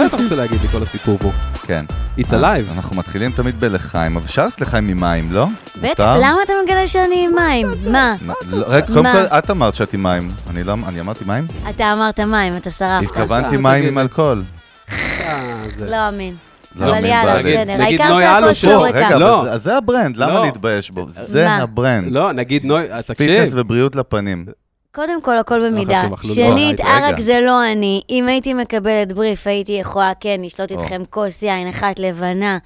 מה אתה רוצה להגיד לי כל הסיפור פה? כן. It's alive. אנחנו מתחילים תמיד בלחיים, אבל אפשר לחיים ממים, לא? בטח, למה אתה מגלה שאני עם מים? מה? רק קודם כל, את אמרת שאת עם מים. אני אמרתי מים? אתה אמרת מים, אתה שרפת. התכוונתי מים עם אלכוהול. לא אמין. אבל יאללה, בסדר, העיקר שהכל שרור אותם. רגע, אבל זה הברנד, למה להתבייש בו? זה הברנד. לא, נגיד נוי, תקשיב. פיטנס ובריאות לפנים. קודם כל, הכל במידה. שנית, ערק זה לא אני. אם הייתי מקבלת בריף, הייתי יכולה, כן, לשלוט איתכם כוס יין, אחת לבנה,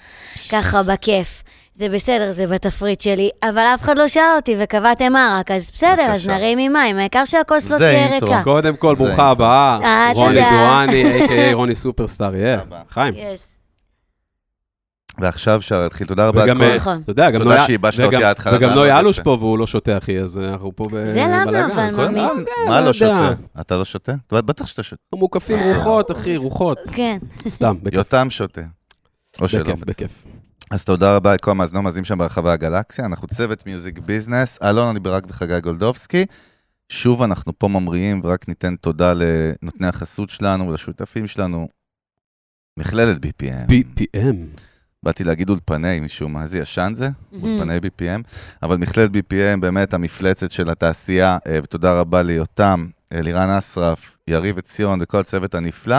ככה בכיף. זה בסדר, זה בתפריט שלי, אבל אף אחד לא שאל אותי וקבעתם מרק, אז בסדר, אז נראה ממים, העיקר שהכוס לא תהיה ריקה. קודם כל, ברוכה הבאה, רוני דואני, a.k.a. רוני סופרסטאר, חיים. ועכשיו שר התחיל, תודה רבה. תודה שאיבשת אותי ההתחלה. וגם נוי אלוש פה והוא לא שותה, אחי, אז אנחנו פה בלגן. זה למה, אבל ממי? מה לא שותה? אתה לא שותה? בטח שאתה שותה. מוקפים רוחות, אחי, רוחות. כן. סתם, בכיף. יותם שותה. או שלא. בכיף, בכיף. אז תודה רבה, כל המאזינים עזים שם ברחבי הגלקסיה. אנחנו צוות מיוזיק ביזנס, אלון, אני ברק וחגי גולדובסקי. שוב, אנחנו פה ממריאים, ורק ניתן תודה לנותני החסות שלנו ולשותפים שלנו. מכללת BPM. BPM. באתי להגיד אולפני, משום מה זה ישן זה, אולפני BPM, אבל מכללת BPM באמת המפלצת של התעשייה, ותודה רבה ליותם, לירן אסרף, יריב וציון וכל הצוות הנפלא,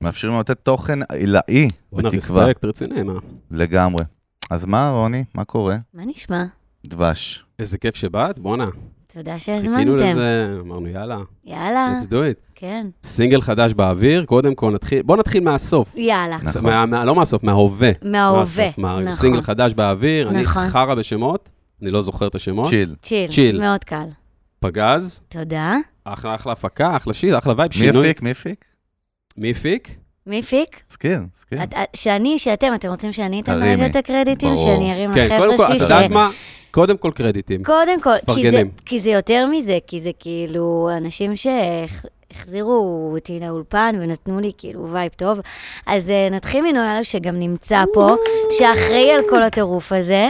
מאפשרים לו לתת תוכן עילאי בתקווה. לגמרי. אז מה רוני, מה קורה? מה נשמע? דבש. איזה כיף שבאת, בונה. תודה שהזמנתם. חיכינו לזה, אמרנו יאללה. יאללה. Let's do it. כן. סינגל חדש באוויר, קודם כל נתחיל, בוא נתחיל מהסוף. יאללה. לא מהסוף, מההווה. מההווה, נכון. סינגל חדש באוויר, אני חרה בשמות, אני לא זוכר את השמות. צ'יל. צ'יל. מאוד קל. פגז. תודה. אחלה הפקה, אחלה שיר, אחלה וייב. מי הפיק? זכיר. שאתם רוצים שאני אתן רגע את הקרדיטים, שאני ארים לחבר'ה שלי קודם כל קרדיטים. קודם כל, כי זה יותר מזה, כי זה כאילו אנשים שהחזירו אותי לאולפן ונתנו לי כאילו וייב טוב. אז נתחיל מנועל שגם נמצא פה, שאחראי על כל הטירוף הזה,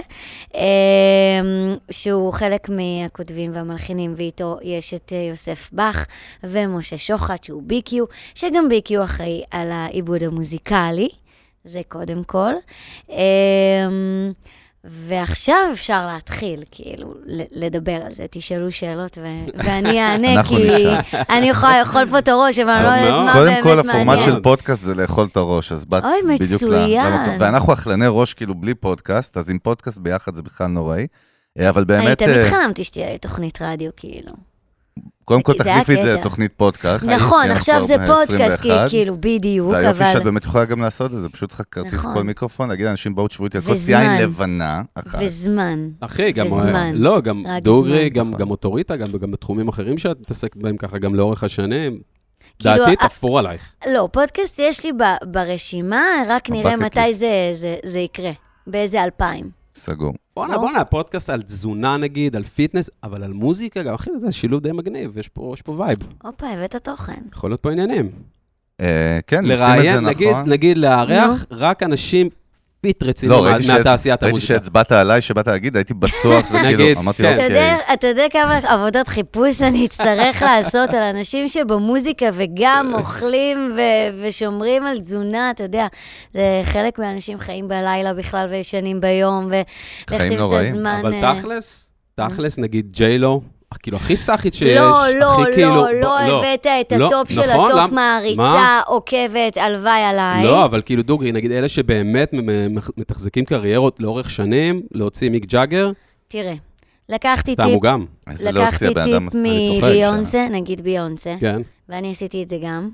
שהוא חלק מהכותבים והמלחינים, ואיתו יש את יוסף בח ומשה שוחט, שהוא ביקיו, שגם ביקיו אחראי על העיבוד המוזיקלי, זה קודם כל. ועכשיו אפשר להתחיל, כאילו, לדבר על זה. תשאלו שאלות ואני אענה, כי אני יכולה לאכול פה את הראש, אבל לא יודעת מה באמת מעניין. קודם כל, הפורמט של פודקאסט זה לאכול את הראש, אז באת בדיוק למקום. ואנחנו אכלני ראש כאילו בלי פודקאסט, אז עם פודקאסט ביחד זה בכלל נוראי. אבל באמת... אני תמיד חלמתי שתהיה תוכנית רדיו, כאילו. קודם כל, תחליפי את זה לתוכנית פודקאסט. נכון, עכשיו זה פודקאסט, כאילו, בדיוק, אבל... והיופי שאת באמת יכולה גם לעשות את זה, פשוט צריך כרטיס כל מיקרופון, להגיד לאנשים בואו תשבו איתי, כוס יין לבנה אחת. וזמן. אחי, גם... לא, גם דוגרי, גם אוטוריטה, גם בתחומים אחרים שאת מתעסקת בהם ככה, גם לאורך השנים. דעתי, תפור עלייך. לא, פודקאסט יש לי ברשימה, רק נראה מתי זה יקרה, באיזה 2000. סגור. בואו, הפודקאסט על תזונה נגיד, על פיטנס, אבל על מוזיקה גם, אחי, זה שילוב די מגניב, יש פה וייב. אופה, הבאת תוכן. יכול להיות פה עניינים. כן, נשים את זה נכון. נגיד, להארח רק אנשים פיט רצינים מהתעשיית המוזיקה. ראיתי שהצבעת עליי, שבאת להגיד, הייתי בטוח, זה כאילו, אמרתי לא אוקיי. אתה יודע כמה עבודת חיפוש אני אצטרך לעשות על אנשים שבמוזיקה וגם אוכלים ושומרים על תזונה, אתה יודע, זה חלק מהאנשים חיים בלילה בכלל וישנים ביום, חיים נוראים. אבל תכלס, נגיד ג'יילו, כאילו הכי סחית שיש, לא הבאת את הטופ של הטופ מעריצה, עוקבת, אלוואי עליי. לא, אבל כאילו דוגרי, נגיד אלה שבאמת מתחזקים קריירות לאורך שנים, להוציא מיק ג'אגר. תראה, לקחתי טיפ, לקחתי טיפ מביונסה, נגיד ביונסה, ואני עשיתי את זה גם.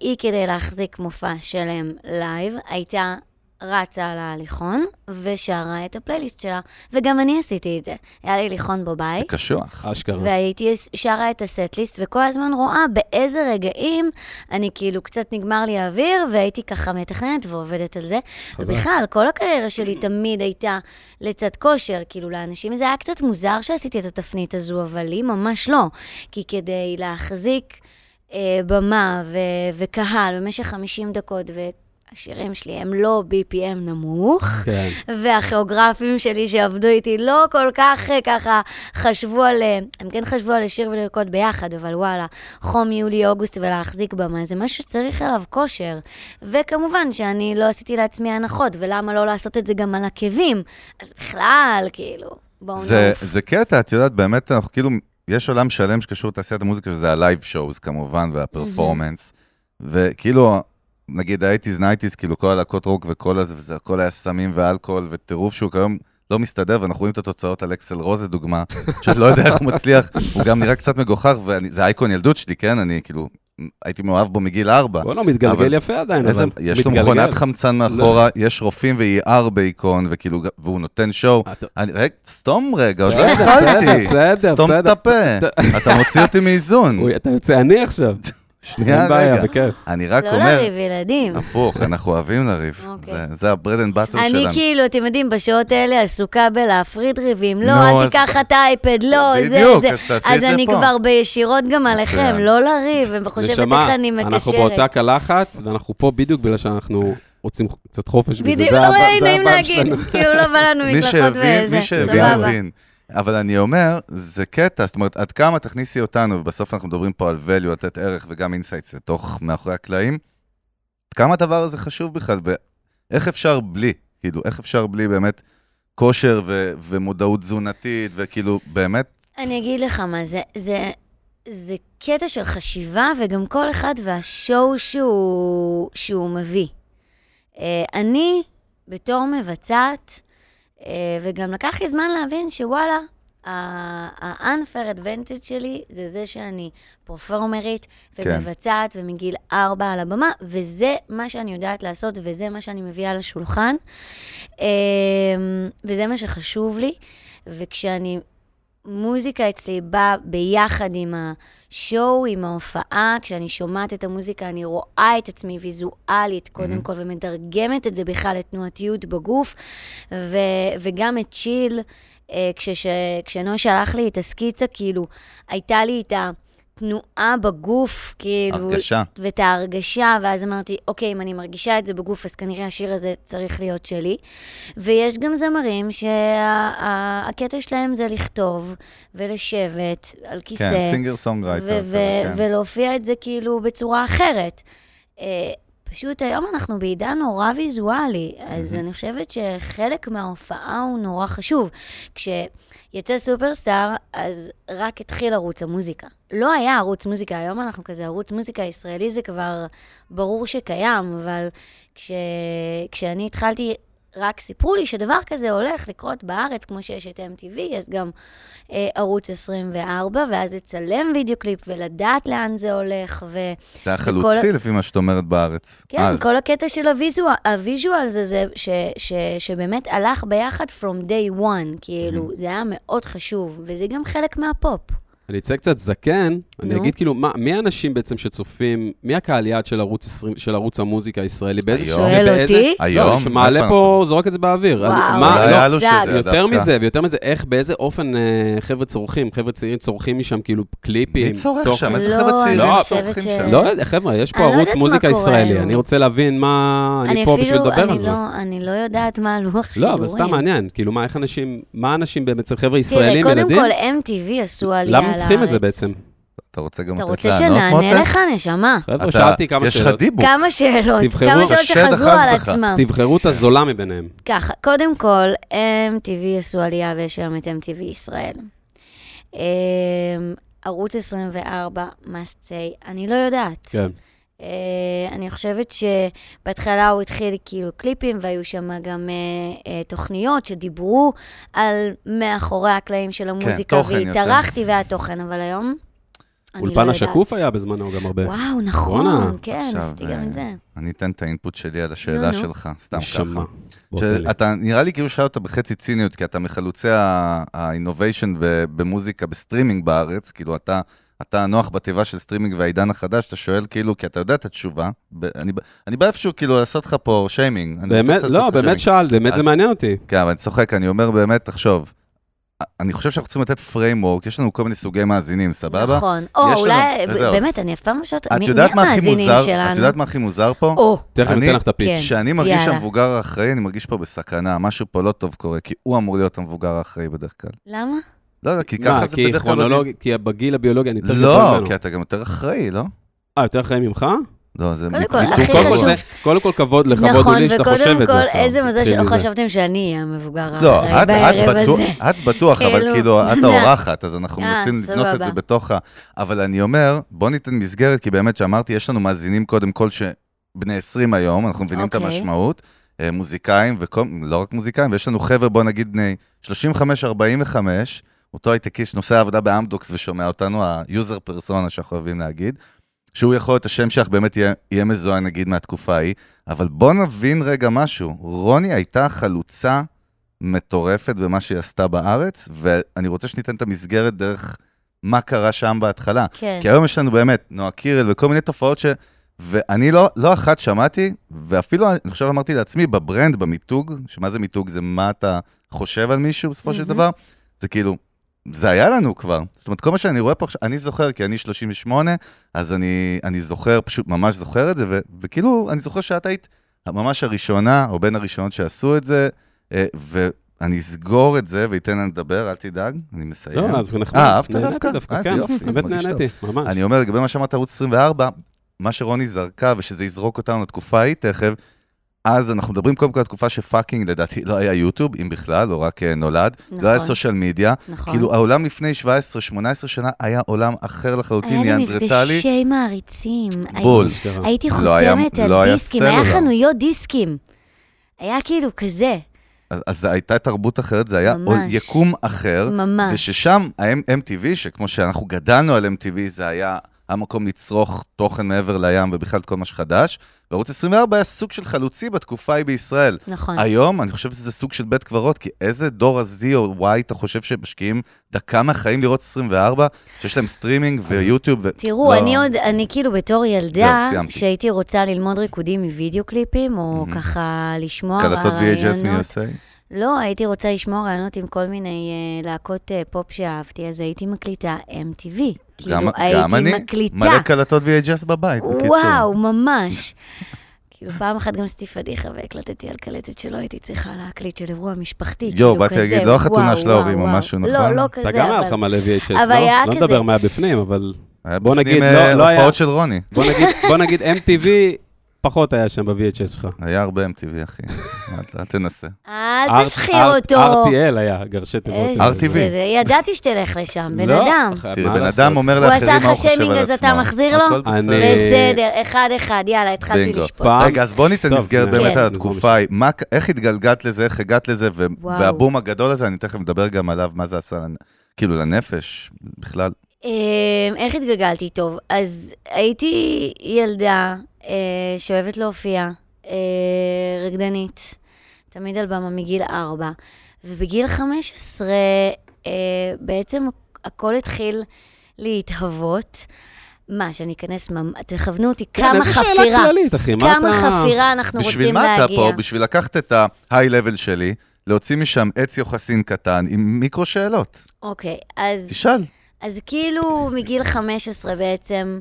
היא כדי להחזיק מופע שלם לייב, הייתה רצה על ההליכון, ושרה את הפלייליסט שלה, וגם אני עשיתי את זה. היה לי הליכון בבית. קשוח. אשכרה. והייתי שרה את הסטליסט, וכל הזמן רואה באיזה רגעים, אני כאילו קצת נגמר לי האוויר, והייתי ככה מתכנת ועובדת על זה. ובכלל, כל הקריירה שלי תמיד הייתה לצד כושר, כאילו לאנשים. זה היה קצת מוזר שעשיתי את התפנית הזו, אבל לי ממש לא. כי כדי להחזיק במה וקהל במשך 50 דקות, השירים שלי הם לא BPM נמוך, והכיאוגרפים שלי שעבדו איתי לא כל כך ככה חשבו על, הם כן חשבו על השיר ולרקוד ביחד, אבל וואלה, חום יולי-אוגוסט ולהחזיק במה, זה משהו שצריך אליו כושר. וכמובן שאני לא עשיתי לעצמי הנחות, ולמה לא לעשות את זה גם על עקבים? אז בכלל, כאילו, בואו נוף. זה קטע, את יודעת, באמת, אנחנו כאילו, יש עולם שלם שקשור לתעשיית המוזיקה, שזה הלייב שואוז כמובן, והפרפורמנס, וכאילו, נגיד, ה-80s, 90s, כאילו כל הלהקות רוק וכל הזה, וזה הכל היה סמים ואלכוהול, וטירוף שהוא כיום לא מסתדר, ואנחנו רואים את התוצאות על אקסל רוז, דוגמה, שאני לא יודע איך הוא מצליח, הוא גם נראה קצת מגוחך, וזה אייקון ילדות שלי, כן? אני כאילו, הייתי מאוהב בו מגיל 4. בוא לא, מתגלגל יפה עדיין. יש לו מכונת חמצן מאחורה, יש רופאים ואי-אר באיקון, וכאילו, והוא נותן שואו. רגע, סתום רגע, עוד לא יכלתי. סתום את הפה. אתה מוציא אותי מאיזון. אתה יוצא אני עכשיו. שנייה רגע, אני רק אומר... לא לריב, ילדים. הפוך, אנחנו אוהבים לריב. זה הברד אנד באטל שלנו. אני כאילו, אתם יודעים, בשעות האלה עסוקה בלהפריד ריבים. לא, אל תיקח את האייפד, לא, זה... בדיוק, אז תעשי את זה פה. אז אני כבר בישירות גם עליכם, לא לריב, וחושבת איך אני מקשרת. אנחנו באותה קלחת, ואנחנו פה בדיוק בגלל שאנחנו... רוצים קצת חופש בזה. בדיוק, לא הייתם להגיד, כאילו לא בא לנו מתלחות וזה. מי שהבין, הבין. אבל אני אומר, זה קטע, זאת אומרת, עד כמה תכניסי אותנו, ובסוף אנחנו מדברים פה על value, לתת ערך וגם insights לתוך מאחורי הקלעים, עד כמה הדבר הזה חשוב בכלל, ואיך אפשר בלי, כאילו, איך אפשר בלי באמת כושר ומודעות תזונתית, וכאילו, באמת... אני אגיד לך מה, זה קטע של חשיבה, וגם כל אחד והשואו שהוא מביא. אני, בתור מבצעת, וגם לקח לי זמן להבין שוואלה, ה-unfair advantage שלי זה זה שאני פרפורמרית ומבצעת ומגיל 4 על הבמה, וזה מה שאני יודעת לעשות וזה מה שאני מביאה לשולחן, וזה מה שחשוב לי, וכשאני... מוזיקה אצלי באה ביחד עם השואו, עם ההופעה, כשאני שומעת את המוזיקה אני רואה את עצמי ויזואלית קודם כל, ומתרגמת את זה בכלל לתנועתיות בגוף, וגם את צ'יל, כשנוש הלך לי את הסקיצה, כאילו הייתה לי את התנועה בגוף, כאילו, ואת ההרגשה, ואז אמרתי, אוקיי, אם אני מרגישה את זה בגוף, אז כנראה השיר הזה צריך להיות שלי. ויש גם זמרים שהקטע שלהם זה לכתוב, ולשבת על כיסא. כן, סינגר סונג רייטר. ולהופיע את זה כאילו בצורה אחרת. פשוט היום אנחנו בעידן נורא ויזואלי, אז אני חושבת שחלק מההופעה הוא נורא חשוב. כשיצא סופרסטאר, אז רק התחיל ערוץ המוזיקה. לא היה ערוץ מוזיקה, היום אנחנו כזה, ערוץ מוזיקה ישראלי זה כבר ברור שקיים, אבל כשאני התחלתי, רק סיפרו לי שדבר כזה הולך לקרות בארץ, כמו שיש את MTV, אז גם ערוץ 24, ואז לצלם וידאו קליפ ולדעת לאן זה הולך. זה החלוצי לפי מה שאת אומרת בארץ. כן, כל הקטע של הוויז'ואל זה שבאמת הלך ביחד from day one, כאילו, זה היה מאוד חשוב, וזה גם חלק מהפופ. אני אצא קצת זקן, אני אגיד כאילו, מי האנשים בעצם שצופים, מי הקהל יעד של ערוץ המוזיקה הישראלי? שואל אותי? לא, שמעלה פה, זורק את זה באוויר. יותר מזה, איך, באיזה אופן חבר'ה צורכים, חבר'ה צעירים צורכים משם כאילו קליפים. מי צורך שם? איזה חבר'ה צעירים צורכים שם? לא, חבר'ה, יש פה ערוץ מוזיקה ישראלי, אני רוצה להבין מה, אני פה בשביל לדבר על זה. אני לא יודעת מה הלוח שידורים. לא, אבל סתם מעניין, כאילו מה אנשים בעצם חבר'ה ישראלים ילדים? למה צריכים את זה בעצם? אתה רוצה גם לתת לענות מותק? שנענה לך, נשמה. שאלתי כמה שאלות. יש לך דיבוק. כמה שאלות. כמה שאלות שחזרו על עצמם. תבחרו את הזולה מביניהם. ככה, קודם כל, MTV עשו עלייה ויש היום את MTV ישראל. ערוץ 24, must say, אני לא יודעת. כן. אני חושבת שבהתחלה הוא התחיל כאילו קליפים, והיו שם גם תוכניות שדיברו על מאחורי הקלעים של המוזיקה, והתארחתי והתוכן, אבל היום אולפן השקוף היה בזמנו גם הרבה. וואו, נכון, כן, עשיתי גם את זה. אני אתן את האינפוט שלי על השאלה שלך, סתם ככה. נראה לי כאילו שאל אותה בחצי ציניות, כי אתה מחלוצי האינוביישן במוזיקה בסטרימינג בארץ, כאילו אתה נוח בטבע של סטרימינג והעידן החדש, אתה שואל כאילו, כי אתה יודע את התשובה, אני בא איפשהו כאילו לעשות לך פה שיימינג. באמת, לא, באמת שאל, באמת זה מעניין אותי. כן, אבל אני צוחק, אני אומר באמת, תחשוב, אני חושב שאנחנו צריכים לתת פריימורק, יש לנו כל מיני סוגי מאזינים, סבבה? נכון. או, אולי, באמת, אני אף פעם משהו... מי המאזינים שלנו? את יודעת מה הכי מוזר פה? תכף נתן לך את הפיץ. שאני מרגיש המבוגר האחראי, אני מרגיש פה בסכנה, משהו פה לא טוב קורה, כי הוא אמור להיות המבוגר האחראי בדרך כלל. למה? לא, לא, כי ככה זה בדרך כלל... כי בגיל הביולוגי אני יותר... לא, כי אתה גם יותר אחראי, לא? יותר אחראי ממך? לא, זה מתוקר. קודם כל כבוד לך, נכון, וקודם כל איזה מזל שלא חשבתם שאני אהיה המבוגר בערב הזה. את בטוח, אבל כאילו, את האורחת, אז אנחנו מנסים לבנות את זה בתוכה. אבל אני אומר, בוא ניתן מסגרת, כי באמת שאמרתי, יש לנו מאזינים קודם כל שבני 20 היום, אנחנו מבינים את המשמעות, מוזיקאים, לא רק מוזיקאים, ויש לנו חבר, בוא נגיד, 35-45, אותו הייטקיש נושא עבודה באמדוקס ושומע אותנו, היוזר פרסונה שאנחנו אוהבים להגיד, שהוא יכול להיות השם שלך באמת יהיה מזוהה נגיד מהתקופה ההיא, אבל בוא נבין רגע משהו, רוני הייתה חלוצה מטורפת במה שהיא עשתה בארץ, ואני רוצה שניתן את המסגרת דרך מה קרה שם בהתחלה. כן. כי היום יש לנו באמת נועה קירל וכל מיני תופעות ש... ואני לא אחת שמעתי, ואפילו אני חושב אמרתי לעצמי בברנד, במיתוג, שמה זה מיתוג זה מה אתה חושב על מישהו בסופו של דבר, זה כאילו... זה היה לנו כבר. זאת אומרת, כל מה שאני רואה פה, אני זוכר, כי אני 38, אז אני זוכר, פשוט ממש זוכר את זה, וכאילו, אני זוכר שאת היית ממש הראשונה, או בין הראשונות שעשו את זה, ואני אסגור את זה, ואיתן אני לדבר, אל תדאג, אני מסיים. לא, אהבת דווקא? כן, באמת נהניתי, ממש. אני אומר, לגבי מה שאמרת ערוץ 24, מה שרוני זרקה, ושזה יזרוק אותנו לתקופה ההיא תכף, אז אנחנו מדברים קודם כל התקופה שפאקינג, לדעתי, לא היה יוטיוב, אם בכלל, לא רק נולד, לא היה סושיאל מדיה, כאילו העולם לפני 17-18 שנה היה עולם אחר לחלוטין, ניאנדרטלי. היה מפגשי מעריצים. בול. הייתי חותמת על דיסקים, היה חנויות דיסקים. היה כאילו כזה. אז הייתה תרבות אחרת, זה היה יקום אחר. ממש. וששם ה-MTV, שכמו שאנחנו גדלנו על MTV, זה היה... המקום לצרוך תוכן מעבר לים, ובכלל כל מה שחדש, וערוץ 24 היה סוג של חלוצי בתקופה היא בישראל. נכון. היום, אני חושב שזה סוג של בית קברות, כי איזה דור הזי או וואי, אתה חושב שמשקיעים דקה מהחיים לראות 24, שיש להם סטרימינג ויוטיוב. תראו, אני כאילו בתור ילדה, שהייתי רוצה ללמוד ריקודים מוידאו קליפים, או ככה לשמוע... קלטות VHS מיוסי? לא, הייתי רוצה לשמוע רעיונות עם כל מיני להקות פופ שאהבתי, אז הייתי מקליטה MTV. כאילו, הייתי מקליטה. מלא קלטות VHS בבית. וואו, ממש. כאילו, פעם אחת גם סטיפדיחה, והקלטתי על קלטת שלא הייתי צריכה להקליט של אירוע משפחתי. יו, באתי להגיד, לא החתונה של ההורים או משהו, נכון? לא, לא כזה, אבל... אתה גם היה לך מלא VHS, לא? לא נדבר מהבפנים, אבל... היה בפנים הופעות של רוני. בוא נגיד, MTV... פחות היה שם ב-VHS שלך. היה הרבה MTV, אחי. אל תנסה. אל תשחי אותו. RTL היה, גרשתם אותו. RTV. ידעתי שתלך לשם, בן אדם. תראה, בן אדם אומר לאחרים מה הוא חושב על עצמו. הוא עשה חשמינג, אז אתה מחזיר לו? בסדר, אחד אחד, יאללה, התחלתי לשפוט. רגע, אז בוא ניתן מסגרת באמת על התקופה. איך התגלגלת לזה, איך הגעת לזה, והבום הגדול הזה, אני תכף מדבר גם עליו, מה זה עשה, כאילו לנפש, בכלל. איך התגלגלתי? טוב, אז הייתי ילדה שאוהבת להופיע, רקדנית, תמיד על במה מגיל 4, ובגיל 15 בעצם הכל התחיל להתהוות, מה, שאני אכנס, תכוונו אותי, כמה חפירה, כמה חפירה אנחנו רוצים להגיע. בשביל מה אתה פה, בשביל לקחת את ה-high level שלי, להוציא משם עץ יוחסין קטן עם מיקרו שאלות. אוקיי, אז... תשאל. אז כאילו מגיל 15 בעצם,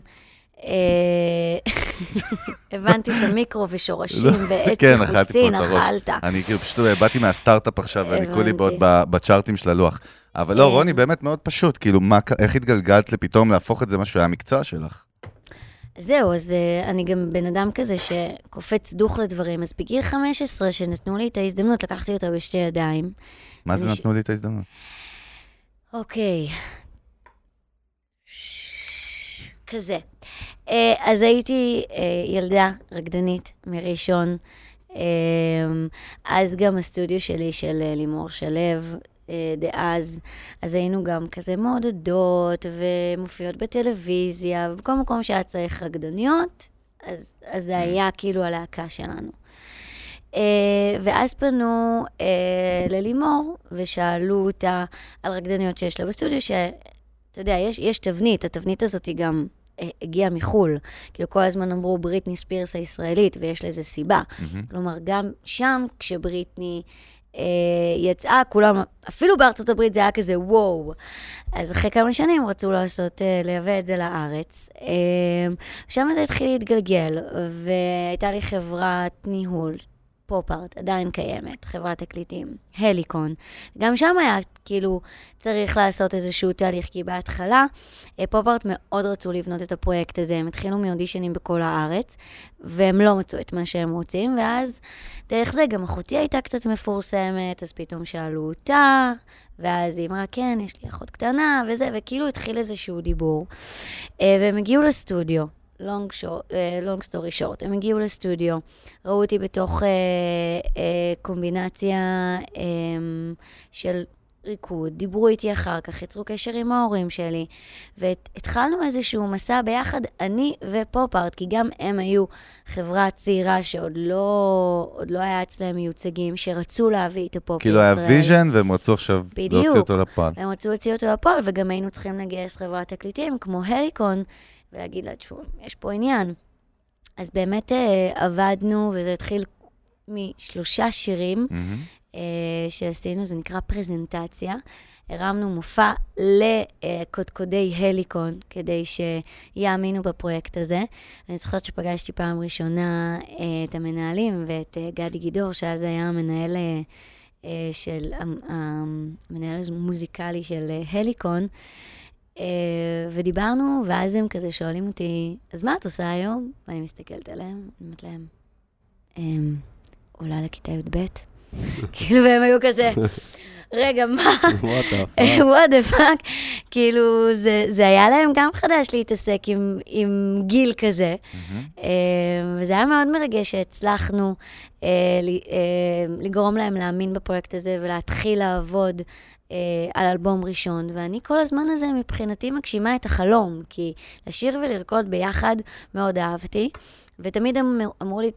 הבנתי את המיקרו ושורשים בעצם חוסין, אכלת. אני כאילו פשוט באתי מהסטארט-אפ עכשיו, ואני כולי בעוד בצ'ארטים של הלוח. אבל לא, רוני, באמת מאוד פשוט, כאילו איך התגלגלת לפתאום להפוך את זה משהו, היה המקצוע שלך? זהו, אז אני גם בן אדם כזה שקופץ דוח לדברים, אז בגיל 15 שנתנו לי את ההזדמנות, לקחתי אותה בשתי ידיים. מה זה נתנו לי את ההזדמנות? אוקיי. כזה. אז הייתי ילדה רקדנית מראשון, אז גם הסטודיו שלי של לימור שלב, דאז, אז היינו גם כזה מעודדות ומופיעות בטלוויזיה, ובכל מקום שהיה צריך רקדניות, אז זה היה כאילו הלהקה שלנו. ואז פנו ללימור, ושאלו אותה על רקדניות שיש לה בסטודיו, שאתה יודע, יש תבנית, התבנית הזאת היא גם... הגיע מחול. כאילו כל הזמן אמרו בריטני ספירס הישראלית, ויש לזה סיבה. כלומר, גם שם, כשבריטני יצאה, כולם, אפילו בארצות הברית זה היה כזה וואו. אז אחרי כמה שנים רצו לעשות, לייבא את זה לארץ. שם זה התחיל להתגלגל, והייתה לי חברת ניהול, PopArt, עדיין קיימת, חברת תקליטים, Helicon. גם שם היה כאילו צריך לעשות איזשהו תהליך, כי בהתחלה PopArt מאוד רצו לבנות את הפרויקט הזה, הם התחילו מאודישנים בכל הארץ, והם לא מצאו את מה שהם רוצים, ואז דרך זה גם אחותי הייתה קצת מפורסמת, אז פתאום שאלו אותה, ואז היא אמרה, כן, יש לי אחות קטנה, וזה, וכאילו התחיל איזשהו דיבור. והם הגיעו לסטודיו, long story short, הם הגיעו לסטודיו, ראו אותי בתוך קומבינציה של ריקוד, דיברו איתי אחר כך, יצרו קשר עם ההורים שלי, והתחלנו איזשהו מסע ביחד, אני ופופארט, כי גם הם היו חברה צעירה שעוד לא היה אצלהם מיוצגים, שרצו להביא את הפופ כאילו ישראל. כאילו היה ויז'ן, והם רצו עכשיו להוציא אותו לפועל. הם רצו להוציא אותו לפועל, וגם היינו צריכים לגייס חברת תקליטים, כמו הליקון, ולהגיד לה, תשמעו, יש פה עניין. אז באמת עבדנו, וזה התחיל מ3 שירים, שעשינו, זה נקרא פרזנטציה. הרמנו מופע לקודקודי הליקון, כדי שיאמינו בפרויקט הזה. אני זוכרת שפגשתי פעם ראשונה את המנהלים, ואת גדי גידור, שאז היה המנהל של, המנהל המוזיקלי של הליקון, ודיברנו, ואז הם כזה שואלים אותי, אז מה את עושה היום? ואני מסתכלת עליהם, ואומרת להם, עולה לכיתה י"ב. כאילו, והם היו כזה, רגע, מה? What the fuck? כאילו, זה היה להם גם חדש להתעסק עם גיל כזה. וזה היה מאוד מרגש שהצלחנו לגרום להם להאמין בפרויקט הזה, ולהתחיל לעבוד על אלבום ראשון, ואני כל הזמן הזה מבחינתי מגשימה את החלום, כי לשיר ולרקוד ביחד מאוד אהבתי, ותמיד אמרו לי,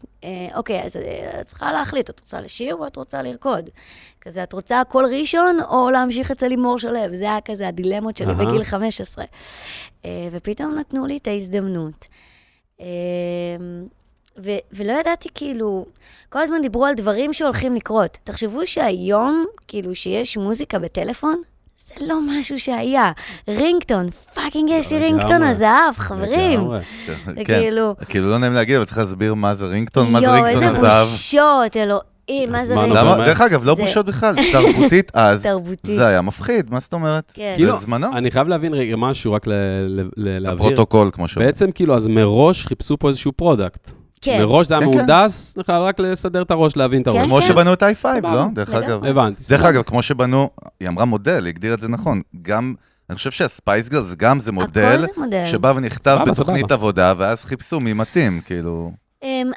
אוקיי, אז את צריכה להחליט, את רוצה לשיר או את רוצה לרקוד? כזה, את רוצה הכל ראשון או להמשיך אצל לימור שלב? זה היה כזה הדילמות שלי בגיל 15. ופתאום נתנו לי את ההזדמנות. ולא ידעתי, כאילו, כל הזמן דיברו על דברים שהולכים לקרות. תחשבו שהיום, כאילו, שיש מוזיקה בטלפון, זה לא משהו שהיה. רינגטון, פאקינג יש לי רינגטון הזהב, חברים. זה כאילו... כאילו, לא נעים להגיד, אבל צריך להסביר מה זה רינגטון, מה זה רינגטון הזהב. יו, איזה בושות, אלוהים, מה זה רינגטון. דרך אגב, לא בושות בכלל, תרבותית אז. זה היה מפחיד, מה זאת אומרת? כאילו, אני חייב להבין רגע משהו, רק להבהיר. הפרוטוקול, כמו שאומר. בעצם, כאילו, אז מראש חיפשו פה איזשהו פרודקט. מראש זה המהודס, רק לסדר את הראש, להבין את הראש. כמו שבנו את i5, לא? דרך אגב. הבנתי. דרך אגב, כמו שבנו, היא אמרה מודל, היא הגדירה את זה נכון. גם, אני חושב שהספייס גרס גם זה מודל, שבא ונכתב בתוכנית עבודה, ואז חיפשו ממתים, כאילו.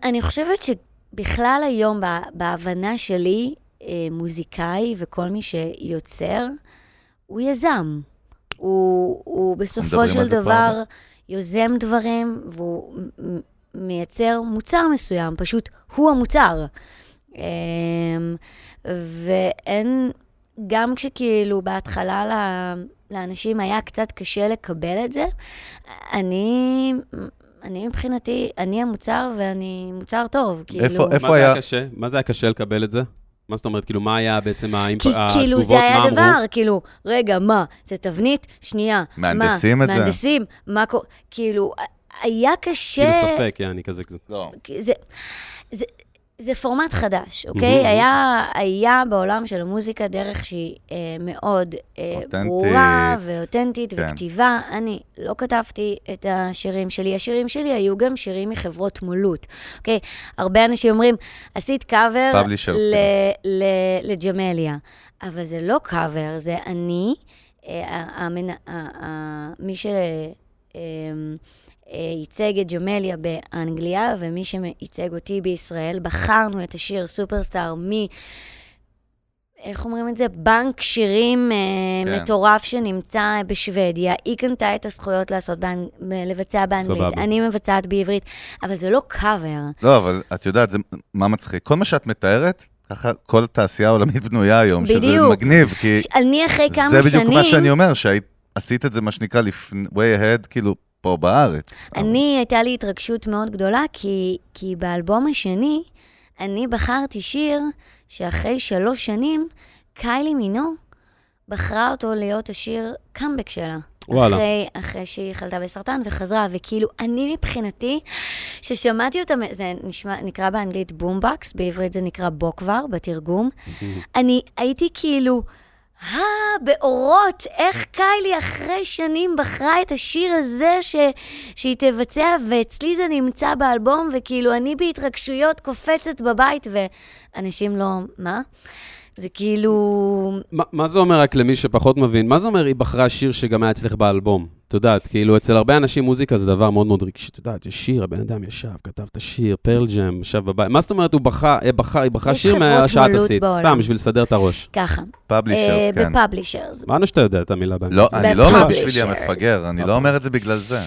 אני חושבת שבכלל היום, בהבנה שלי, מוזיקאי וכל מי שיוצר, הוא יזם. הוא בסופו של דבר יוזם דברים, והוא... מייצר מוצר מסוים, פשוט הוא המוצר. ואין, גם כשכאילו בהתחלה לאנשים היה קצת קשה לקבל את זה, אני מבחינתי, אני המוצר ואני מוצר טוב. איפה היה? מה זה היה קשה לקבל את זה? מה זאת אומרת? כאילו, מה היה בעצם התגובות? כאילו, זה היה דבר, כאילו, רגע, מה? זה תבנית? שנייה. מהנדסים את זה? מהנדסים? מה קורה? כאילו... היה קשה... כאילו ספק, אני כזה כזה. לא. זה פורמט חדש, אוקיי? היה בעולם של המוזיקה דרך שהיא מאוד ברורה ואותנטית וכתיבה. אני לא כתבתי את השירים שלי. השירים שלי היו גם שירים מחברות מולות, אוקיי? הרבה אנשים אומרים, עשית קאבר לג'מליה, אבל זה לא קאבר, זה אני, מי ש... ייצג את ג'מליה באנגליה, ומי שייצג אותי בישראל, בחרנו את השיר סופרסטאר איך אומרים את זה? בנק שירים מטורף שנמצא בשוודיה. היא קנתה את הזכויות לבצע באנגלית. אני מבצעת בעברית, אבל זה לא קאבר. לא, אבל את יודעת, זה מה מצחיק. כל מה שאת מתארת, ככה כל תעשייה העולמית בנויה היום, שזה מגניב, כי זה בדיוק מה שאני אומר, שעשית את זה מה שנקרא way ahead, כאילו, פה בארץ. אני, הייתה לי התרגשות מאוד גדולה, כי באלבום השני, אני בחרתי שיר שאחרי 3 שנים, קיילי מינו בחרה אותו להיות השיר קאמבק שלה. וואלה. אחרי שהיא חלתה בסרטן וחזרה, וכאילו אני מבחינתי, ששמעתי אותה, זה נקרא באנגלית בומבקס, בעברית זה נקרא בוקבר, בתרגום. אני הייתי כאילו, באורות, איך קיילי אחרי שנים בחרה את השיר הזה שהיא תבצע, ואצלי זה נמצא באלבום, וכאילו אני בהתרגשויות קופצת בבית, ואנשים לא, מה? זה כאילו... מה זה אומר רק למי שפחות מבין? מה זה אומר היא בחרה שיר שגם היה אצלך באלבום? את יודעת, כאילו אצל הרבה אנשים מוזיקה זה דבר מאוד מאוד רגשי. את יודעת, יש שיר, הבן אדם ישב, כתב את השיר, פרל ג'ם, ישב בבית. מה זאת אומרת, היא בחרה שיר מהשעת עשית? סתם, בשביל לסדר את הראש. ככה. פאבלישרס, כן. בפאבלישרס. מה שאתה יודע את המילה באמת? לא, אני לא אומר בשבילי המפגר, אני לא אומר את זה בגלל זה.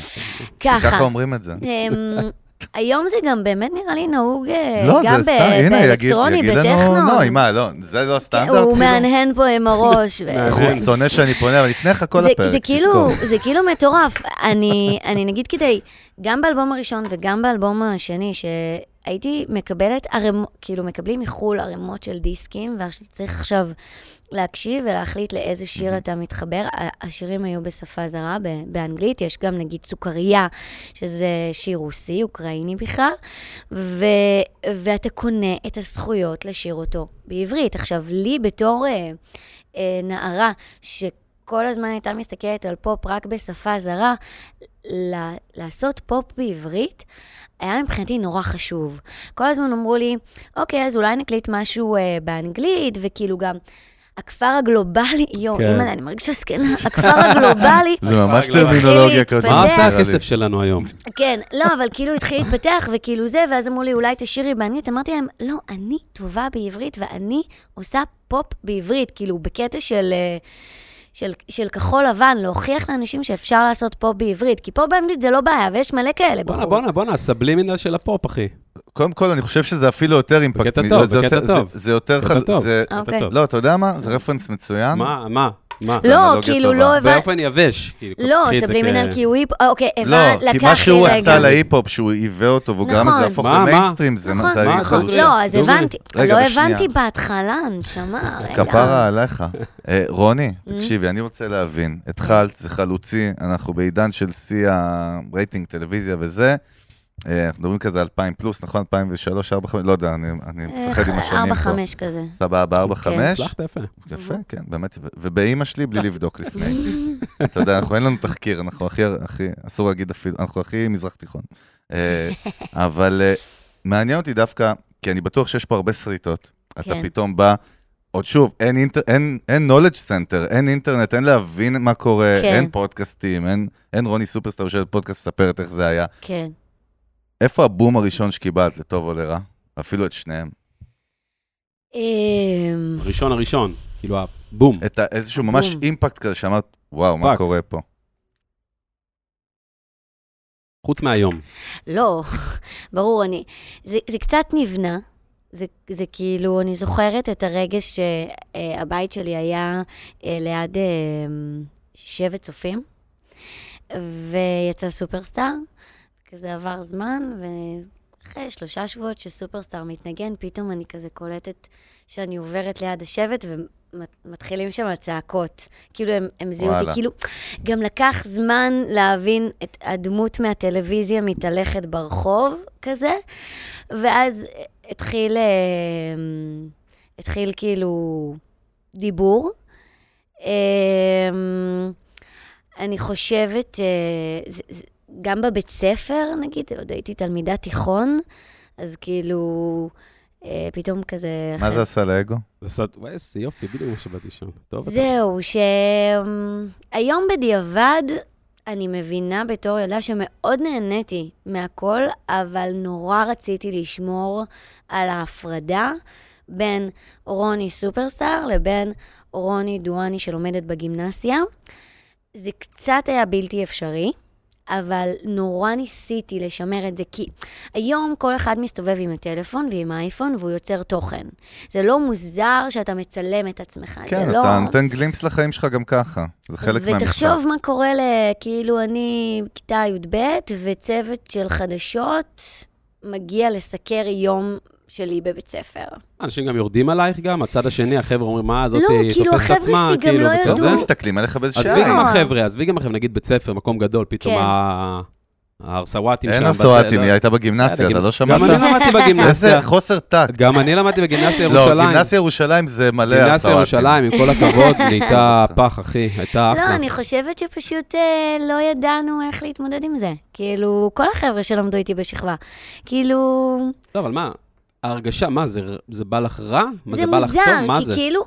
ככה אומרים את זה. היום זה גם באמת נראה לי נהוג גם באלקטרוני, בטכנו. זה לא סטנדרט. הוא מענהן פה עם הראש. שונא שאני פונה, אבל לפני כל הפרק. זה כאילו מטורף. אני נגיד כדי, גם באלבום הראשון וגם באלבום השני, שהייתי מקבלת, כאילו מקבלים מחול ערימות של דיסקים, וצריך עכשיו להקשיב ולהחליט לאיזה שיר אתה מתחבר. השירים היו בשפה זרה, באנגלית, יש גם נגיד סוכריה, שזה שיר רוסי, אוקראיני בכלל, ואתה קונה את הזכויות לשיר אותו בעברית. עכשיו, לי בתור נערה, שכל הזמן הייתה מסתכלת על פופ רק בשפה זרה, לעשות פופ בעברית, היה מבחינתי נורא חשוב. כל הזמן אמרו לי, אוקיי, אז אולי נקליט משהו באנגלית, וכאילו גם... הכפר הגלובלי, יו, אימא, אני מרגישה סקנה, הכפר הגלובלי... זה ממש טרמינולוגיה כזאת. מה עשה הכסף שלנו היום? כן, לא, אבל כאילו התחיל להתפתח וכאילו זה, ואז אמרו לי, אולי תשאירי באנגלית, אמרתי להם, לא, אני טובה בעברית, ואני עושה פופ בעברית, כאילו בקטע של כחול לבן, להוכיח לאנשים שאפשר לעשות פופ בעברית, כי פה באנגלית זה לא בעיה, ויש מלא כאלה בחור. בונה, הסבלימינל של הפופ, אחי. קודם כל, אני חושב שזה אפילו יותר אימפקט. בקטע טוב, בקטע טוב. זה יותר חלוץ. לא, אתה יודע מה? זה רפרנס מצוין. מה? לא, כאילו לא... באופן יבש. לא, סבלימינל כי הוא היפ-הופ. אוקיי, לא, כי מה שהוא עשה להיפ-הופ, שהוא היווה אותו, והוא גם זה הפוך למיינסטרים, זה חלוץ. לא, אז הבנתי. לא הבנתי בהתחלה, נשמע. כפרה עליך. רוני, תקשיבי, אני רוצה להבין. התחלת, זה חלוצי, אנחנו בעידן של סי הרייטינג, טלוויזיה וזה. אנחנו מדברים כזה 2000 פלוס, נכון? 2003, 4-5, לא יודע, אני מפחד עם השנים. 4-5 כזה. סבבה, 4-5. סלחת יפה. יפה, כן, באמת. ובאמא שלי בלי לבדוק לפני. אתה יודע, אין לנו תחקיר, אנחנו הכי, אסור להגיד אפילו, אנחנו הכי מזרח תיכון. אבל מעניין אותי דווקא, כי אני בטוח שיש פה הרבה שריטות. אתה פתאום בא, עוד שוב, אין knowledge center, אין אינטרנט, אין להבין מה קורה, אין פודקאסטים, אין רוני סופרסטאר של פודקאסט ספרת איך זה היה. כן. איפה הבום הראשון שקיבלת, לטוב או לרע? אפילו את שניהם. הראשון, כאילו הבום. איזשהו ממש אימפקט כזה שאמרת, וואו, מה קורה פה? חוץ מהיום. לא, ברור, זה קצת נבנה. זה כאילו, אני זוכרת את הרגש שהבית שלי היה ליד שבט צופים, ויצא סופרסטאר. כזה עבר זמן, ואחרי 3 שבועות שסופרסטאר מתנגן, פתאום אני כזה קולטת שאני עוברת ליד השבט, ומתחילים שם הצעקות. כאילו הם זיהו אותי, כאילו גם לקח זמן להבין את הדמות מהטלוויזיה מתהלכת ברחוב כזה, ואז התחיל כאילו דיבור. אני חושבת... גם בבית ספר, נגיד, עוד הייתי תלמידה תיכון, אז כאילו, פתאום כזה... מה זה עשה לאגו? זה יופי, בדיוק מה שבאתי שם. זהו, שהיום בדיעבד, אני מבינה בתור ילדה שמאוד נהניתי מהכל, אבל נורא רציתי לשמור על ההפרדה בין רוני סופרסטאר לבין רוני דואני שלומדת בגימנסיה. זה קצת היה בלתי אפשרי. אבל נורא ניסיתי לשמר את זה, כי היום כל אחד מסתובב עם הטלפון ועם האייפון, והוא יוצר תוכן. זה לא מוזר שאתה מצלם את עצמך. כן, אתה נותן גלימפס לחיים שלך גם ככה. זה חלק מהמשחק. ותחשוב מה קורה כאילו אני כיתה י' ב' וצוות של חדשות מגיע לסקר יום שלי בבית ספר. אנשים גם יורדים עלייך גם, הצד השני, החבר'ה אומרים, מה, זאת תופסת עצמה? לא, כאילו, החבר'ה שלי גם לא ידעו. אז מסתכלים עליך באיזה שעה. עזבי גם החבר'ה, נגיד בית ספר, מקום גדול, פתאום ההרסוואטים שם. אין הרסוואטים, היא הייתה בגימנסיה, אתה לא שמעת? גם אני למדתי בגימנסיה. איזה חוסר טקט. גם אני למדתי בגימנסיה ירושלים. לא, גימנסיה ירושלים זה מלא הרסוואטים. גימנסיה ההרגשה, מה זה? זה בא לך רע? זה מוזר, כי כאילו...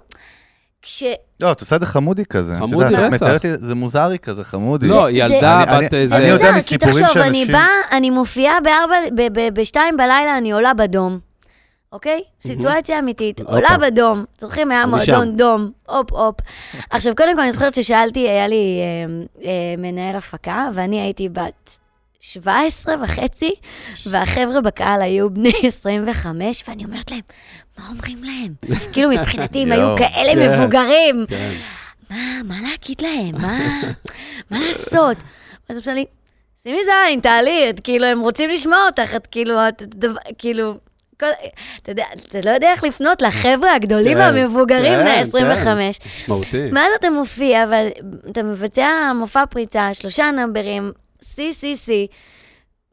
לא, את עושה את זה חמודי כזה. חמודי רצח. זה מוזרי כזה, חמודי. לא, ילדה, בת איזה... אני יודע מסיפורים של אנשים... כי תחשוב, אני מופיעה בשתיים בלילה, אני עולה בדום. אוקיי? סיטואציה אמיתית. עולה בדום. זוכרים, היה מועדון דום. אופ, אופ. עכשיו, קודם כל, אני זוכרת ששאלתי, היה לי מנהל הפקה, ואני הייתי בת... 17.5, והחבר'ה בקהל היו בני 25, ואני אומרת להם, מה אומרים להם? כאילו מבחינתי, הם היו כאלה מבוגרים. מה להגיד להם? מה לעשות? אז הוא פשוט לי, שימי זין, תעלי, כאילו, הם רוצים לשמוע אותך, את כאילו, אתה לא יודע איך לפנות לחבר'ה הגדולים והמבוגרים בני 25. משמעותי. מאז אתה מופיע, ואתה מבצע מופע פריצה, 3 נאמברים, סי,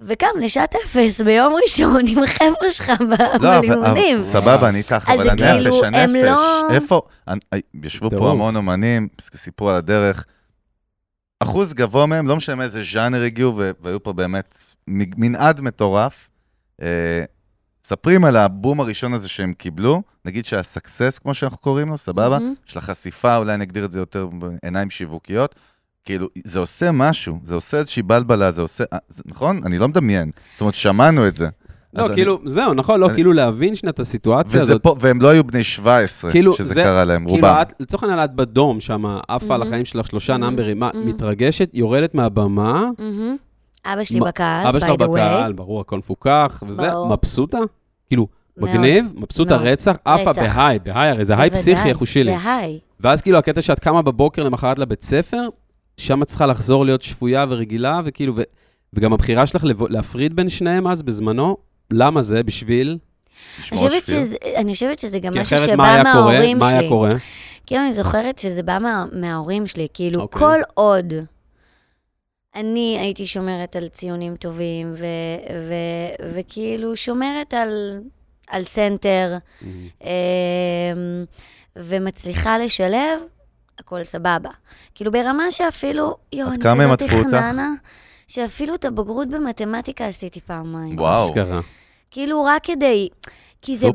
וקם לשעת אפס ביום ראשון עם החבר'ה שלך בלימודים. סבבה, אני איתך, אבל הנפש, הנפש, איפה? ישבו פה המון אומנים, סיפרו על הדרך, אחוז גבוה מהם, לא משנה איזה ז'אנר הגיעו, והיו פה באמת מנעד מטורף. ספרים על הבום הראשון הזה שהם קיבלו, נגיד שהסקסס, כמו שאנחנו קוראים לו, סבבה, של החשיפה, אולי נגדיר את זה יותר בעיניים שיווקיות, כאילו, זה עושה משהו, זה עושה איזושהי בלבלה, זה עושה, נכון? אני לא מדמיין. זאת אומרת, שמענו את זה. לא, כאילו, זהו, נכון, לא, כאילו להבין שנת הסיטואציה הזאת. והם לא היו בני 17, שזה קרה להם, רובם. לצורך העניין, את בדום שם, עפה על החיים שלך, 3 נאמברים, מתרגשת, יורדת מהבמה. אבא שלי בקהל, אבא שלך בקהל, ברור, הכל מפוקח, וזה, מבסוטה, כאילו, מגניב, מבסוט הרצח, אפה בהיי, הרי זה היי פסיכי, חושילי. ואז כאילו, הקטע שאת קמה בבוקר למחרת לבית ספר, שם את צריכה לחזור להיות שפויה ורגילה, וכאילו, וגם הבחירה שלך להפריד בין שניהם אז בזמנו, למה זה? בשביל? אני חושבת שזה גם משהו שבא מההורים שלי. מה היה קורה? כאילו, אני זוכרת שזה בא מההורים שלי, כאילו, כל עוד אני הייתי שומרת על ציונים טובים, וכאילו שומרת על סנטר, ומצליחה לשלב, הכל סבבה. כאילו ברמה שאפילו, אני כזאת תכננה, שאפילו את הבגרות במתמטיקה עשיתי פעמיים. וואו. כאילו רק כדי, כי זה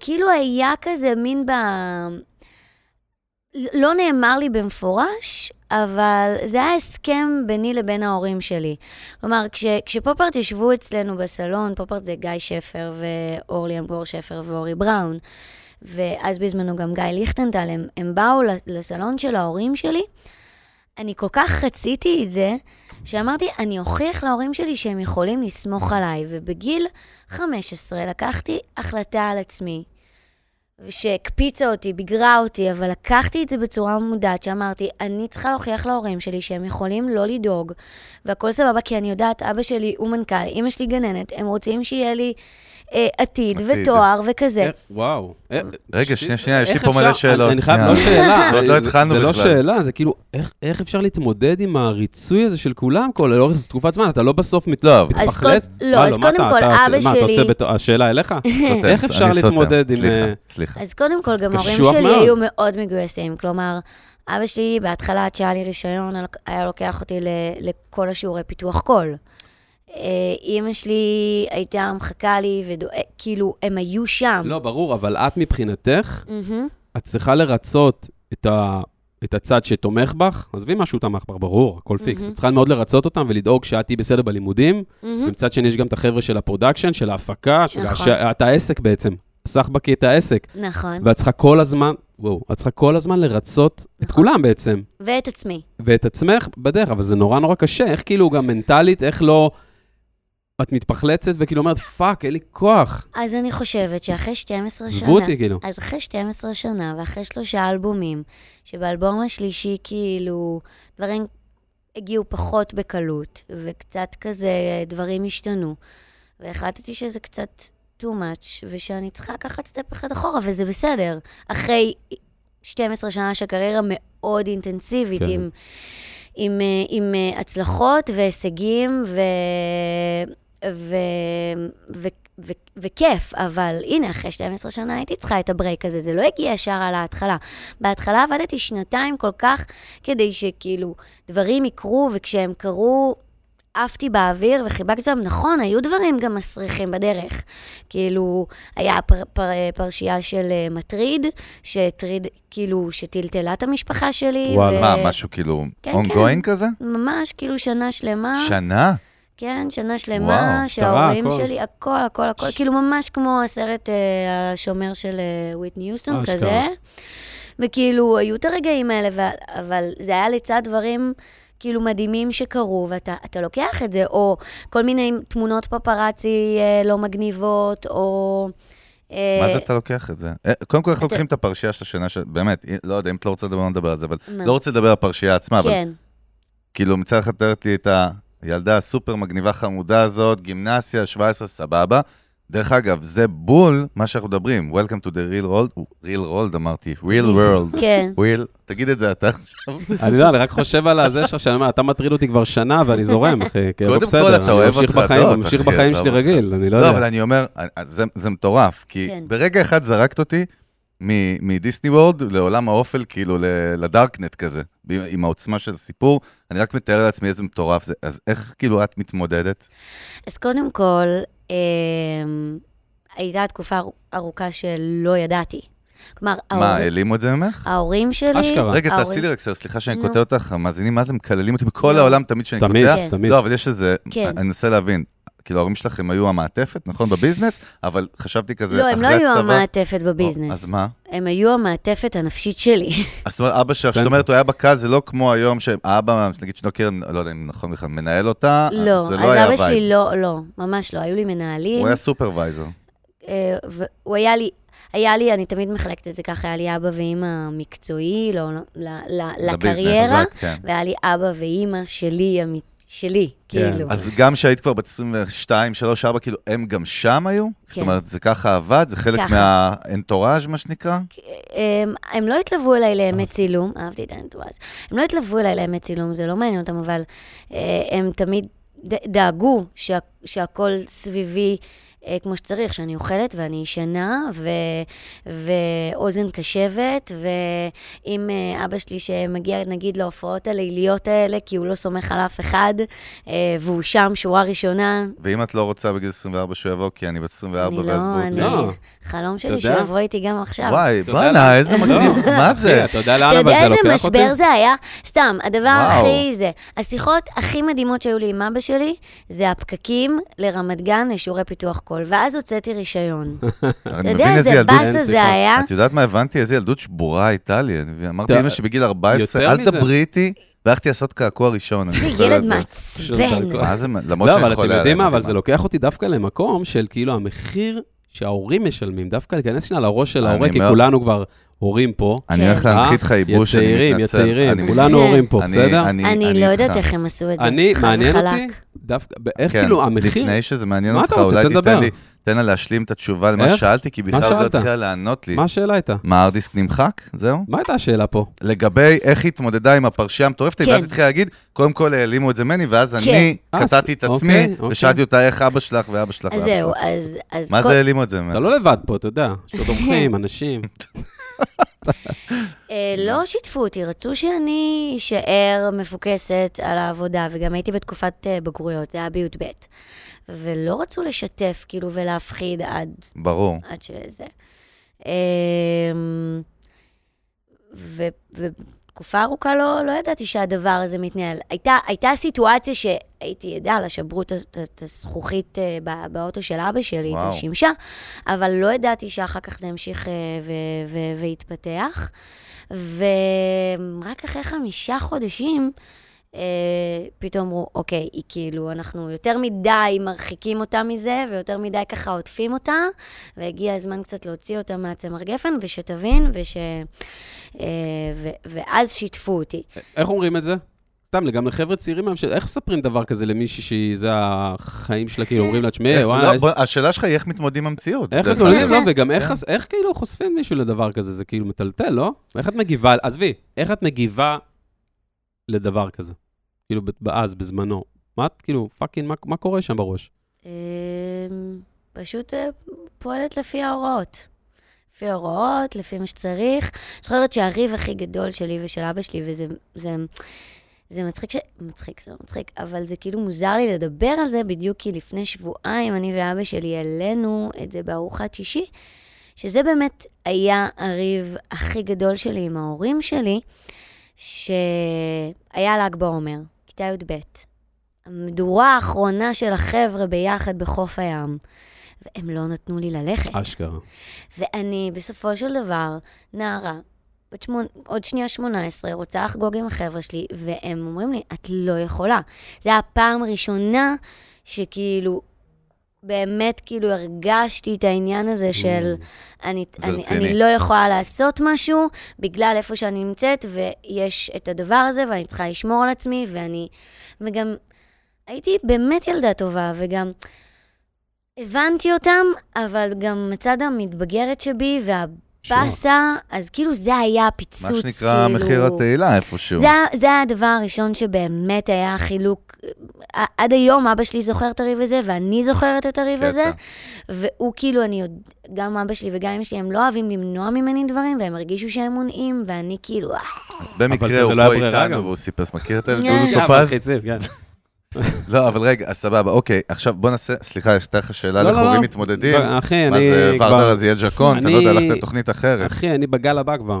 כאילו היה כזה מין לא נאמר לי במפורש, אבל זה היה הסכם ביני לבין ההורים שלי. כלומר, כשפופארט ישבו אצלנו בסלון, פופארט זה גיא שפר ואורלי אמגור שפר ואורי בראון, ואז בזמנו גם גיא ליכטנטל, הם באו לסלון של ההורים שלי, אני כל כך חציתי את זה, שאמרתי, אני הוכיח להורים שלי שהם יכולים לסמוך עליי, ובגיל 15 לקחתי החלטה על עצמי, ושהקפיצה אותי, בגרה אותי, אבל לקחתי את זה בצורה מודעת, שאמרתי, אני צריכה להוכיח להורים שלי שהם יכולים לא לדאוג, והכל סבבה, כי אני יודעת, אבא שלי הוא מנכ"ל, אמא שלי גננת, הם רוצים שיהיה לי עתיד ותואר וכזה. וואו. רגע, שנייה, יש לי פה מלא שאלות. אני חייב, לא שאלה. עוד לא התחלנו בכלל. זה לא שאלה, זה כאילו, איך אפשר להתמודד עם הריצוי הזה של כולם? לאורך תקופת זמן, אתה לא בסוף מתפחלט? לא, אז קודם כל, אבא שלי... השאלה אליך? איך אפשר להתמודד עם... סליחה. אז קודם כל, גם הורים שלי היו מאוד מגויסים. כלומר, אבא שלי בהתחלה, עד שהיה לי רישיון, היה לוקח אותי לכל השיעורי פיתוח קול. אמא שלי הייתה מחכה לי, כאילו, הם היו שם. לא, ברור, אבל את מבחינתך, את צריכה לרצות את הצד שתומך בך, עזבי משהו תמך בך, ברור, הכל פיקס. את צריכה מאוד לרצות אותם ולדאוג שאת תהיי בסדר בלימודים, ומצד שני יש גם את החבר'ה של הפרודקשן, של ההפקה, את העסק בעצם, סחבקי את העסק. נכון. ואת צריכה כל הזמן, וואו, את צריכה כל הזמן לרצות את כולם בעצם. ואת עצמי. ואת עצמך בדרך, אבל זה נורא נורא קשה, איך כאילו גם מנטלית, איך לא את מתפחלצת וכאילו אומרת, פאק, אין לי כוח. אז אני חושבת שאחרי 12 שנה... זבו אותי כאילו. אז אחרי 12 שנה ואחרי 3 אלבומים, שבאלבום השלישי כאילו דברים הגיעו פחות בקלות, וקצת כזה דברים השתנו, והחלטתי שזה קצת too much, ושאני צריכה לקחת סטפ אחד אחורה, וזה בסדר. אחרי 12 שנה של קריירה מאוד אינטנסיבית, כן. עם הצלחות והישגים וכיף, אבל הנה, אחרי 12 שנה הייתי צריכה את הברייק הזה, זה לא הגיע ישר על ההתחלה. בהתחלה עבדתי שנתיים כל כך, כדי שכאילו דברים יקרו, וכשהם קרו, עפתי באוויר וחיבקתי אותם. נכון, היו דברים גם מסריחים בדרך. כאילו, היה פרשייה של מטריד, שטריד, כאילו, שטלטלה את המשפחה שלי. מה, משהו כאילו, ongoing כזה? ממש, כאילו שנה שלמה. שנה? כן, שנה שלמה, שההורים שלי, הכל, הכל, הכל, כאילו ממש כמו הסרט השומר של וויטני יוסטון כזה. וכאילו, היו את הרגעים האלה, אבל זה היה לצד דברים כאילו מדהימים שקרו, ואתה לוקח את זה, או כל מיני תמונות פפרצי לא מגניבות, או... מה זה אתה לוקח את זה? קודם כל, איך לוקחים את הפרשייה של השנה, באמת, לא יודע, אם אתה לא רוצה לדבר, לא נדבר על זה, אבל לא רוצה לדבר על הפרשייה עצמה, אבל כאילו מצד אחד תארת לי את הילדה הסופר מגניבה חמודה הזאת, גימנסיה, 17, סבבה. דרך אגב, זה בול מה שאנחנו מדברים. Welcome to the real world. real world, אמרתי. real world. כן. real. תגיד את זה, אתה עכשיו. אני לא, אני רק חושב על זה שאני אומר, אתה מטריל אותי כבר שנה, ואני זורם, אחי. קודם כל, אתה אוהב אותך. אני ממשיך בחיים שלי רגיל, אני לא יודע. לא, אבל אני אומר, זה מטורף, כי ברגע אחד זרקת אותי מדיסני וורד לעולם האופל, כאילו לדארקנט כזה, עם העוצמה של הסיפור. אני רק מתאר לעצמי איזה מטורף זה. אז איך כאילו את מתמודדת? אז קודם כל, הייתה תקופה ארוכה שלא ידעתי. כלומר, מה, העלימו את זה ממך? ההורים שלי... אשכרה. רגע, תעשי לי רק סר, סליחה שאני קוטע אותך, המאזינים, מה זה מקללים אותי בכל העולם תמיד שאני קוטע? תמיד. לא, אבל יש איזה, אני אנסה להבין, כאילו ההורים שלכם היו המעטפת, נכון, בביזנס, אבל חשבתי כזה אחרי הצבא... לא, הם לא היו המעטפת בביזנס. אז מה? הם היו המעטפת הנפשית שלי. אז זאת אומרת, אבא שלך, זאת אומרת, הוא היה בקהל, זה לא כמו היום שהאבא, נגיד שנועה קירל, לא יודע אם נכון בכלל, מנהל אותה, לא, אז אבא שלי לא, ממש לא, היו לי מנהלים. הוא היה סופרוויזר. הוא היה לי, אני תמיד מחלקת את זה ככה, היה לי אבא ואמא מקצועי, לקריירה, והיה לי אבא ואמא שלי אמיתי. שלי, כאילו. אז גם שהיית כבר בת 22, 3, 4, כאילו, הם גם שם היו? זאת אומרת, זה ככה עבד? זה חלק מהאנטוראז' מה שנקרא? הם לא התלוו אליי לאמת צילום, אהבתי את האנטוראז', הם לא התלוו אליי לאמת צילום, זה לא מעניין אותם, אבל הם תמיד דאגו שהכל סביבי כמו שצריך, שאני אוכלת ואני ישנה, ואוזן קשבת, ועם אבא שלי שמגיע נגיד להופעות הליליות האלה, כי הוא לא סומך על אף אחד, והוא שם שורה ראשונה. ואם את לא רוצה בגיל 24 שהוא יבוא, כי אני בת 24 ועזבו אותי. אני לא, חלום שלי שהוא יבוא איתי גם עכשיו. וואי, בנה, איזה מגניב, מה זה? אתה יודע איזה משבר זה היה? סתם, הדבר הכי זה, השיחות הכי מדהימות שהיו לי עם אבא שלי, זה הפקקים לרמת גן, לשיעורי פיתוח כל, ואז הוצאתי רישיון. אתה יודע, איזה באסה זה היה? את יודעת מה הבנתי? איזה ילדות שבורה הייתה לי. אמרתי אמא שבגיל 14, אל תדברי איתי, והלכתי לעשות קעקוע ראשון. זה ילד מעצבן. מה זה? למרות שאני חולה. לא, אבל אתם יודעים מה, אבל זה לוקח אותי דווקא למקום של כאילו המחיר שההורים משלמים, דווקא להיכנס שנייה לראש של ההורה, כי כולנו כבר הורים פה. אני הולך להנחית חייבוש, אני מתנצל. יצעירים, כולנו הורים פה, בסדר? אני לא יודעת איך הם עשו את זה. אני, מעניין אותי, דווקא, איך כאילו המחיר? לפני שזה מעניין אותך, אולי תן לה להשלים את התשובה למה שאלתי, כי בכלל לא התחילה לענות לי. מה השאלה הייתה? מה הרדיסק נמחק? זהו? מה הייתה השאלה פה? לגבי איך התמודדה עם הפרשייה המטורפת, ואז התחילה להגיד, קודם כל העלימו את זה מני, ואז אני קטעתי את עצמי, ושאלתי אותה איך אבא שלך ואבא שלך ואבא שלך. מה זה העלימו את זה מני? אתה לא לבד פה, אתה יודע, שעוד אורחים, אנשים. לא שיתפו אותי, רצו שאני אשאר מפוקסת על העבודה, וגם הייתי בתקופת בגרויות, זה היה בי"ת ב', ולא רצו לשתף, כאילו, ולהפחיד עד... ברור. עד שזה. ובתקופה ארוכה לא ידעתי שהדבר הזה מתנהל. הייתה סיטואציה שהייתי ידעה לה, שברו את הזכוכית באוטו של אבא שלי, את השימשה, אבל לא ידעתי שאחר כך זה המשיך והתפתח. ורק אחרי 5 חודשים... פתאום אמרו, אוקיי, היא כאילו, אנחנו יותר מדי מרחיקים אותה מזה, ויותר מדי ככה עוטפים אותה, והגיע הזמן קצת להוציא אותה מהצמר גפן, ושתבין, ואז שיתפו אותי. איך אומרים את זה? סתם, גם לחבר'ה צעירים, איך מספרים דבר כזה למישהי שזה החיים שלה, כאילו אומרים לה, תשמע, השאלה שלך היא איך מתמודדים המציאות. איך מתמודדים, לא, וגם איך כאילו חושפים מישהו לדבר כזה, זה כאילו מטלטל, לא? איך את מגיבה, עזבי, איך את מגיבה לדבר כזה? כאילו, אז, בזמנו. מה את, כאילו, פאקינג, מה קורה שם בראש? פשוט פועלת לפי ההוראות. לפי ההוראות, לפי מה שצריך. אני חושבת שהריב הכי גדול שלי ושל אבא שלי, זה מצחיק, זה לא מצחיק, אבל זה כאילו מוזר לי לדבר על זה, בדיוק כי לפני שבועיים אני ואבא שלי העלינו את זה בארוחת שישי, שזה באמת היה הריב הכי גדול שלי עם ההורים שלי, שהיה ל"ג בעומר, כיתה י"ב. המדורה האחרונה של החבר'ה ביחד בחוף הים. והם לא נתנו לי ללכת. אשכרה. ואני בסופו של דבר, נערה, עוד שנייה 18, רוצה לחגוג עם החבר'ה שלי, והם אומרים לי, את לא יכולה. זה הפעם הראשונה שכאילו, באמת כאילו הרגשתי את העניין הזה של, אני לא יכולה לעשות משהו, בגלל איפה שאני נמצאת, ויש את הדבר הזה, ואני צריכה לשמור על עצמי, וגם הייתי באמת ילדה טובה, וגם הבנתי אותם, אבל גם מצד המתבגרת שבי, והבאסה, אז כאילו זה היה הפיצוץ. מה שנקרא מחיר התהילה איפשהו. זה הדבר הראשון שבאמת היה חילוק. עד היום אבא שלי זוכר את הריב הזה, ואני זוכרת את הריב הזה, והוא כאילו, גם אבא שלי וגם אמא שלי, הם לא אוהבים למנוע ממני דברים, והם הרגישו שהם מונעים, ואני כאילו... אז במקרה הוא פה איתנו, והוא סיפס, מכיר את דודו טופז? לא, אבל רגע, סבבה, אוקיי, עכשיו בוא נעשה, סליחה, יש לך שאלה לחורים מתמודדים, מה זה ורדר אז יאל ז'קון, אתה לא יודע, הלכת לתוכנית אחרת. אחי, אני בגל הבא כבר.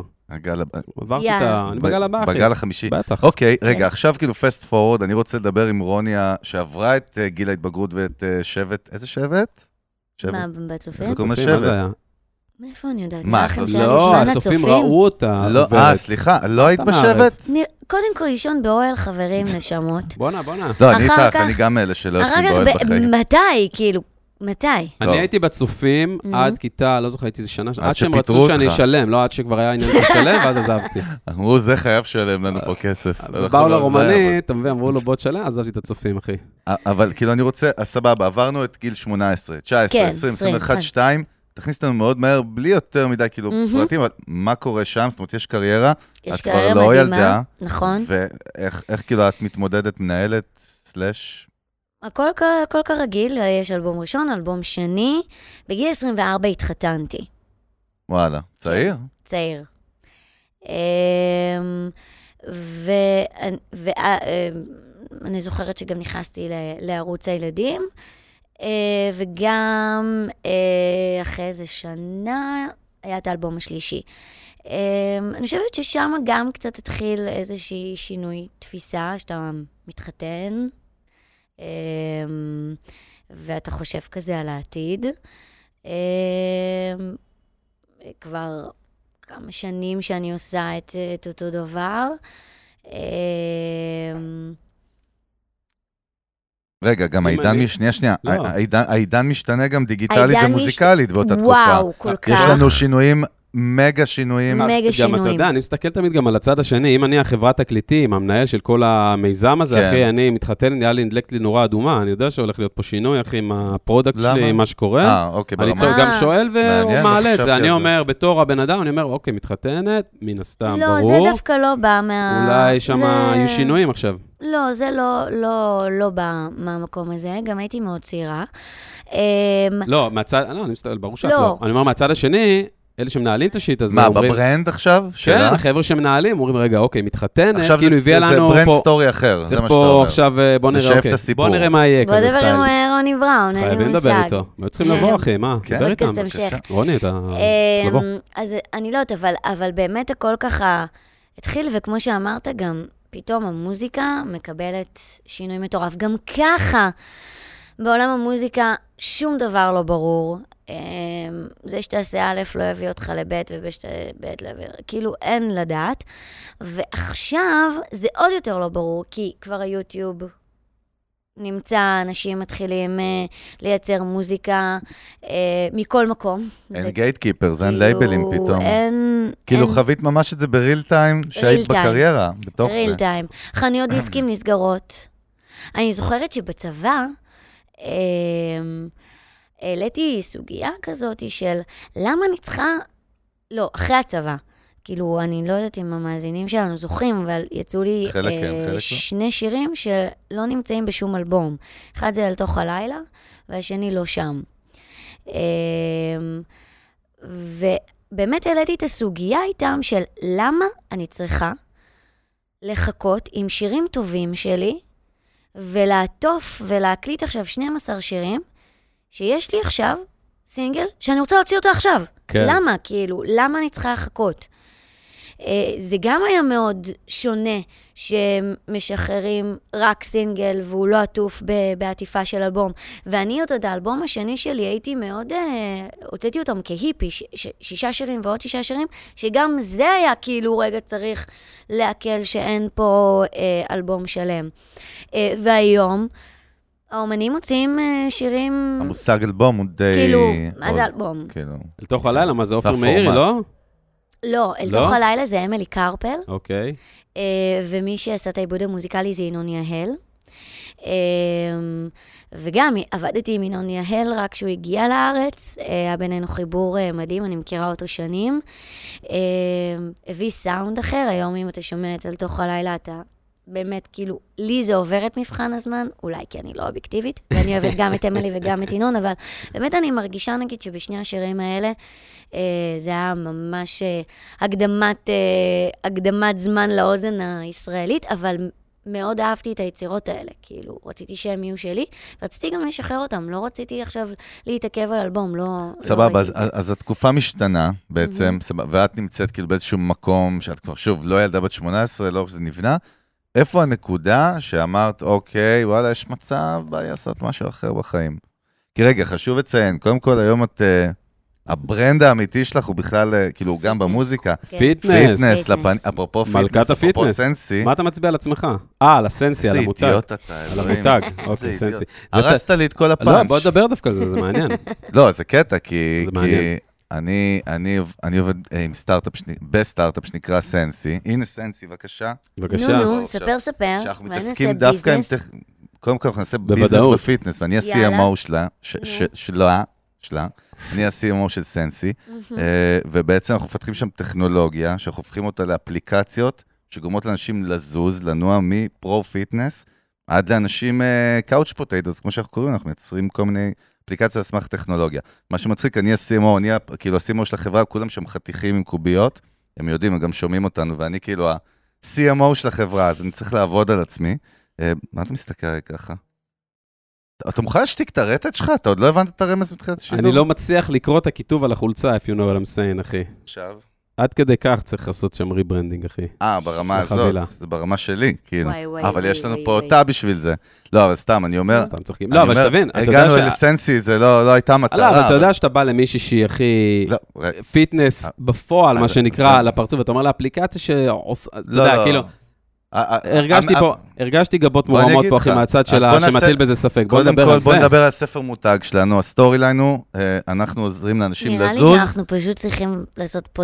עברתי את ה... אני בגל הבא, אחי. בגל החמישי. בטח. אוקיי, רגע, עכשיו כאילו פסט פורוד, אני רוצה לדבר עם רוניה, שעברה את גיל ההתבגרות ואת שבט, איזה שבט? מה, בצופים? זה קוראים שבט. מה זה היה? מאיפה אני יודעת? מה, לא, הצופים ראו אותה. סליחה, לא היית בשבט? קודם כל לישון באוהל חברים נשמות. בונה. לא, אני איתך, אני גם אלה שלא יושבים באוהל בחיים. מתי, כאילו, מתי? אני הייתי בצופים עד כיתה, לא זוכר, הייתי איזה שנה, עד שהם רצו שאני אשלם, לא עד שכבר היה עניין לשלם, ואז עזבתי. אמרו, זה חייב שלם לנו פה כסף. באו לרומנית, אתה מבין, אמרו לו בוא תשלם, עזבתי את הצופים, אחי. אבל כאילו אני רוצה, סבבה, עברנו את גיל 18, 19, 20, 21, 2, תכניס לנו מאוד מהר, בלי יותר מדי כאילו פרטים, אבל מה קורה שם? זאת אומרת, יש קריירה, את כבר לא ילדה, ואיך כאילו את מתמודדת, מנהלת, סלש? הכל כרגיל, יש אלבום ראשון, אלבום שני, בגיל 24 התחתנתי. וואלה, צעיר? צעיר. ואני זוכרת שגם נכנסתי לערוץ הילדים, וגם אחרי איזה שנה היה את האלבום השלישי. אני חושבת ששם גם קצת התחיל איזושהי שינוי תפיסה, שאתה מתחתן, ואתה חושב כזה על העתיד. כבר כמה שנים שאני עושה את אותו דבר. רגע, גם העידן משתנה גם דיגיטלית ומוזיקלית באותה תקופה. וואו, כל כך. יש לנו שינויים, מגה שינויים. מגה שינויים. גם אתה יודע, אני מסתכל תמיד גם על הצד השני, אם אני החברת הקליטים, המנהל של כל המיזם הזה, אחי, אני מתחתן, נהיה לי, נדלקת לי נורא אדומה, אני יודע שהולך להיות פה שינוי, אחי, עם הפרודקט שלי, עם מה שקורה. אני גם שואל ומעלה את זה, אני אומר, בתור הבן אדם, אני אומר, אוקיי, מתחתנת, מן הסתם, ברור. לא, זה דווקא לא בא מה... אולי שם יהיו שינויים עכשיו. לא, זה לא בא מהמקום הזה, גם הייתי מאוד צעירה. לא, מהצד, לא, אני מסתכל, ברור שאת לא. אני אומר, מהצד השני, אלה שמנהלים את השיט הזה. מה, בברנד עכשיו? כן, החבר'ה שמנהלים, אומרים, רגע, אוקיי, מתחתן, כאילו הביאה לנו פה... עכשיו זה ברנד סטורי אחר, זה מה שאתה אומר. עכשיו, בוא נראה, אוקיי, בוא נראה מה יהיה כזה סטייל. בוא נראה עם רוני בראון, אין לי מושג. חייבים לדבר איתו. הם צריכים לבוא, אחי, מה? דבר איתם, בבקשה. רוני, אתה... לבוא. אז אני לא יודעת, אבל באמת הכל ככה התחיל, וכמו שאמרת גם, פתאום המוזיקה מקבלת שינוי מטורף. גם ככה, בעולם המוזיקה שום דבר לא ברור. זה שתעשה א' לא יביא אותך לבית, וב' לא יביא, כאילו אין לדעת. ועכשיו זה עוד יותר לא ברור, כי כבר היוטיוב נמצא, אנשים מתחילים לייצר מוזיקה מכל מקום. אין גייטקיפרס, אין לייבלים פתאום. כאילו חווית ממש את זה בריל טיים, שהיית בקריירה, בתוך זה. ריל טיים. חנויות דיסקים נסגרות. אני זוכרת שבצבא, העליתי סוגיה כזאת של, למה אני צריכה, לא, אחרי הצבא. כאילו, אני לא יודעת אם המאזינים שלנו זוכרים, אבל יצאו לי שני שירים שלא נמצאים בשום אלבום. אחד זה אל תוך הלילה, והשני לא שם. ובאמת העליתי את הסוגיה איתם של למה אני צריכה לחכות עם שירים טובים שלי, ולעטוף ולהקליט עכשיו 12 שירים, שיש לי עכשיו סינגל שאני רוצה להוציא אותו עכשיו. למה? כאילו, למה אני צריכה לחכות? זה גם היה מאוד שונה שמשחררים רק סינגל והוא לא עטוף בעטיפה של אלבום. ואני עוד האלבום השני שלי הייתי מאוד, הוצאתי אותם כהיפי, 6 שירים ועוד 6 שירים, שגם זה היה כאילו רגע צריך להקל שאין פה אלבום שלם. והיום האומנים מוצאים שירים... המושג אלבום הוא די... כאילו, מה זה אלבום? אל תוך הלילה, מה זה אופר מאירי, לא? לא, אל תוך הלילה זה אמילי קרפל. אוקיי. ומי שעשה את העיבוד המוזיקלי זה ינון יהל. וגם עבדתי עם ינון יהל רק כשהוא הגיע לארץ. היה בינינו חיבור מדהים, אני מכירה אותו שנים. הביא סאונד אחר, היום אם אתה שומע את אל תוך הלילה אתה... באמת, כאילו, לי זה עובר את מבחן הזמן, אולי כי אני לא אובייקטיבית, ואני אוהבת גם את אמלי וגם את עינון, אבל באמת אני מרגישה, נגיד, שבשני השירים האלה, זה היה ממש הקדמת זמן לאוזן הישראלית, אבל מאוד אהבתי את היצירות האלה, כאילו, רציתי שהם יהיו שלי, רציתי גם לשחרר אותם, לא רציתי עכשיו להתעכב על אלבום, לא... סבבה, אז התקופה משתנה בעצם, ואת נמצאת כאילו באיזשהו מקום, שאת כבר שוב לא ילדה בת 18, לא זה נבנה, איפה הנקודה שאמרת, אוקיי, וואלה, יש מצב, בא לי לעשות משהו אחר בחיים? כי רגע, חשוב לציין, קודם כל, היום את, הברנד האמיתי שלך הוא בכלל, כאילו, גם במוזיקה. פיטנס. אפרופו פיטנס, אפרופו סנסי. מה אתה מצביע על עצמך? על הסנסי, על המותג. זה אידיוט אתה. על המותג, אוקיי, סנסי. הרסת לי את כל הפאנץ'. לא, בוא נדבר דווקא על זה, זה מעניין. לא, זה קטע, כי... זה מעניין. אני עובד עם סטארט-אפ, בסטארט-אפ שנקרא סנסי. הנה סנסי, בבקשה. בבקשה. נו, ספר. שאנחנו מתעסקים דווקא עם... קודם כל, אנחנו נעשה ביזנס בפיטנס, ואני ה-CMO שלה. אני ה-CMO של סנסי, ובעצם אנחנו מפתחים שם טכנולוגיה, שאנחנו הופכים אותה לאפליקציות, שגורמות לאנשים לזוז, לנוע מפרו-פיטנס, עד לאנשים קאוץ' פוטייטוס, כמו שאנחנו קוראים, אנחנו מייצרים כל מיני... אפליקציה לסמך טכנולוגיה. מה שמצחיק, אני ה-CMO, כאילו ה-CMO של החברה, כולם שם חתיכים עם קוביות, הם יודעים, הם גם שומעים אותנו, ואני כאילו ה-CMO של החברה, אז אני צריך לעבוד על עצמי. מה אתה מסתכל ככה? אתה מוכן להשתיק את הרטט שלך? אתה עוד לא הבנת את הרמז מתחילת השידור? אני לא מצליח לקרוא את הכיתוב על החולצה, if you know what I'm saying, אחי. עכשיו? עד כדי כך צריך לעשות שם ריברנדינג, אחי. ברמה הזאת, זה ברמה שלי, כאילו. אבל יש לנו פה אותה בשביל זה. לא, אבל סתם, אני אומר... לא, אבל שתבין. הגענו לסנסי, זה לא הייתה מטרה. לא, אבל אתה יודע שאתה בא למישהי שהיא הכי... פיטנס בפועל, מה שנקרא, לפרצוף, ואתה אומר לאפליקציה שעושה... לא, כאילו... הרגשתי גבות מורמות פה, אחי, מהצד שלה, שמטיל בזה ספק. קודם כל, בוא נדבר על ספר מותג שלנו, הסטורי לנו, אנחנו עוזרים לאנשים לזוז. נראה לי שאנחנו פשוט צריכים לעשות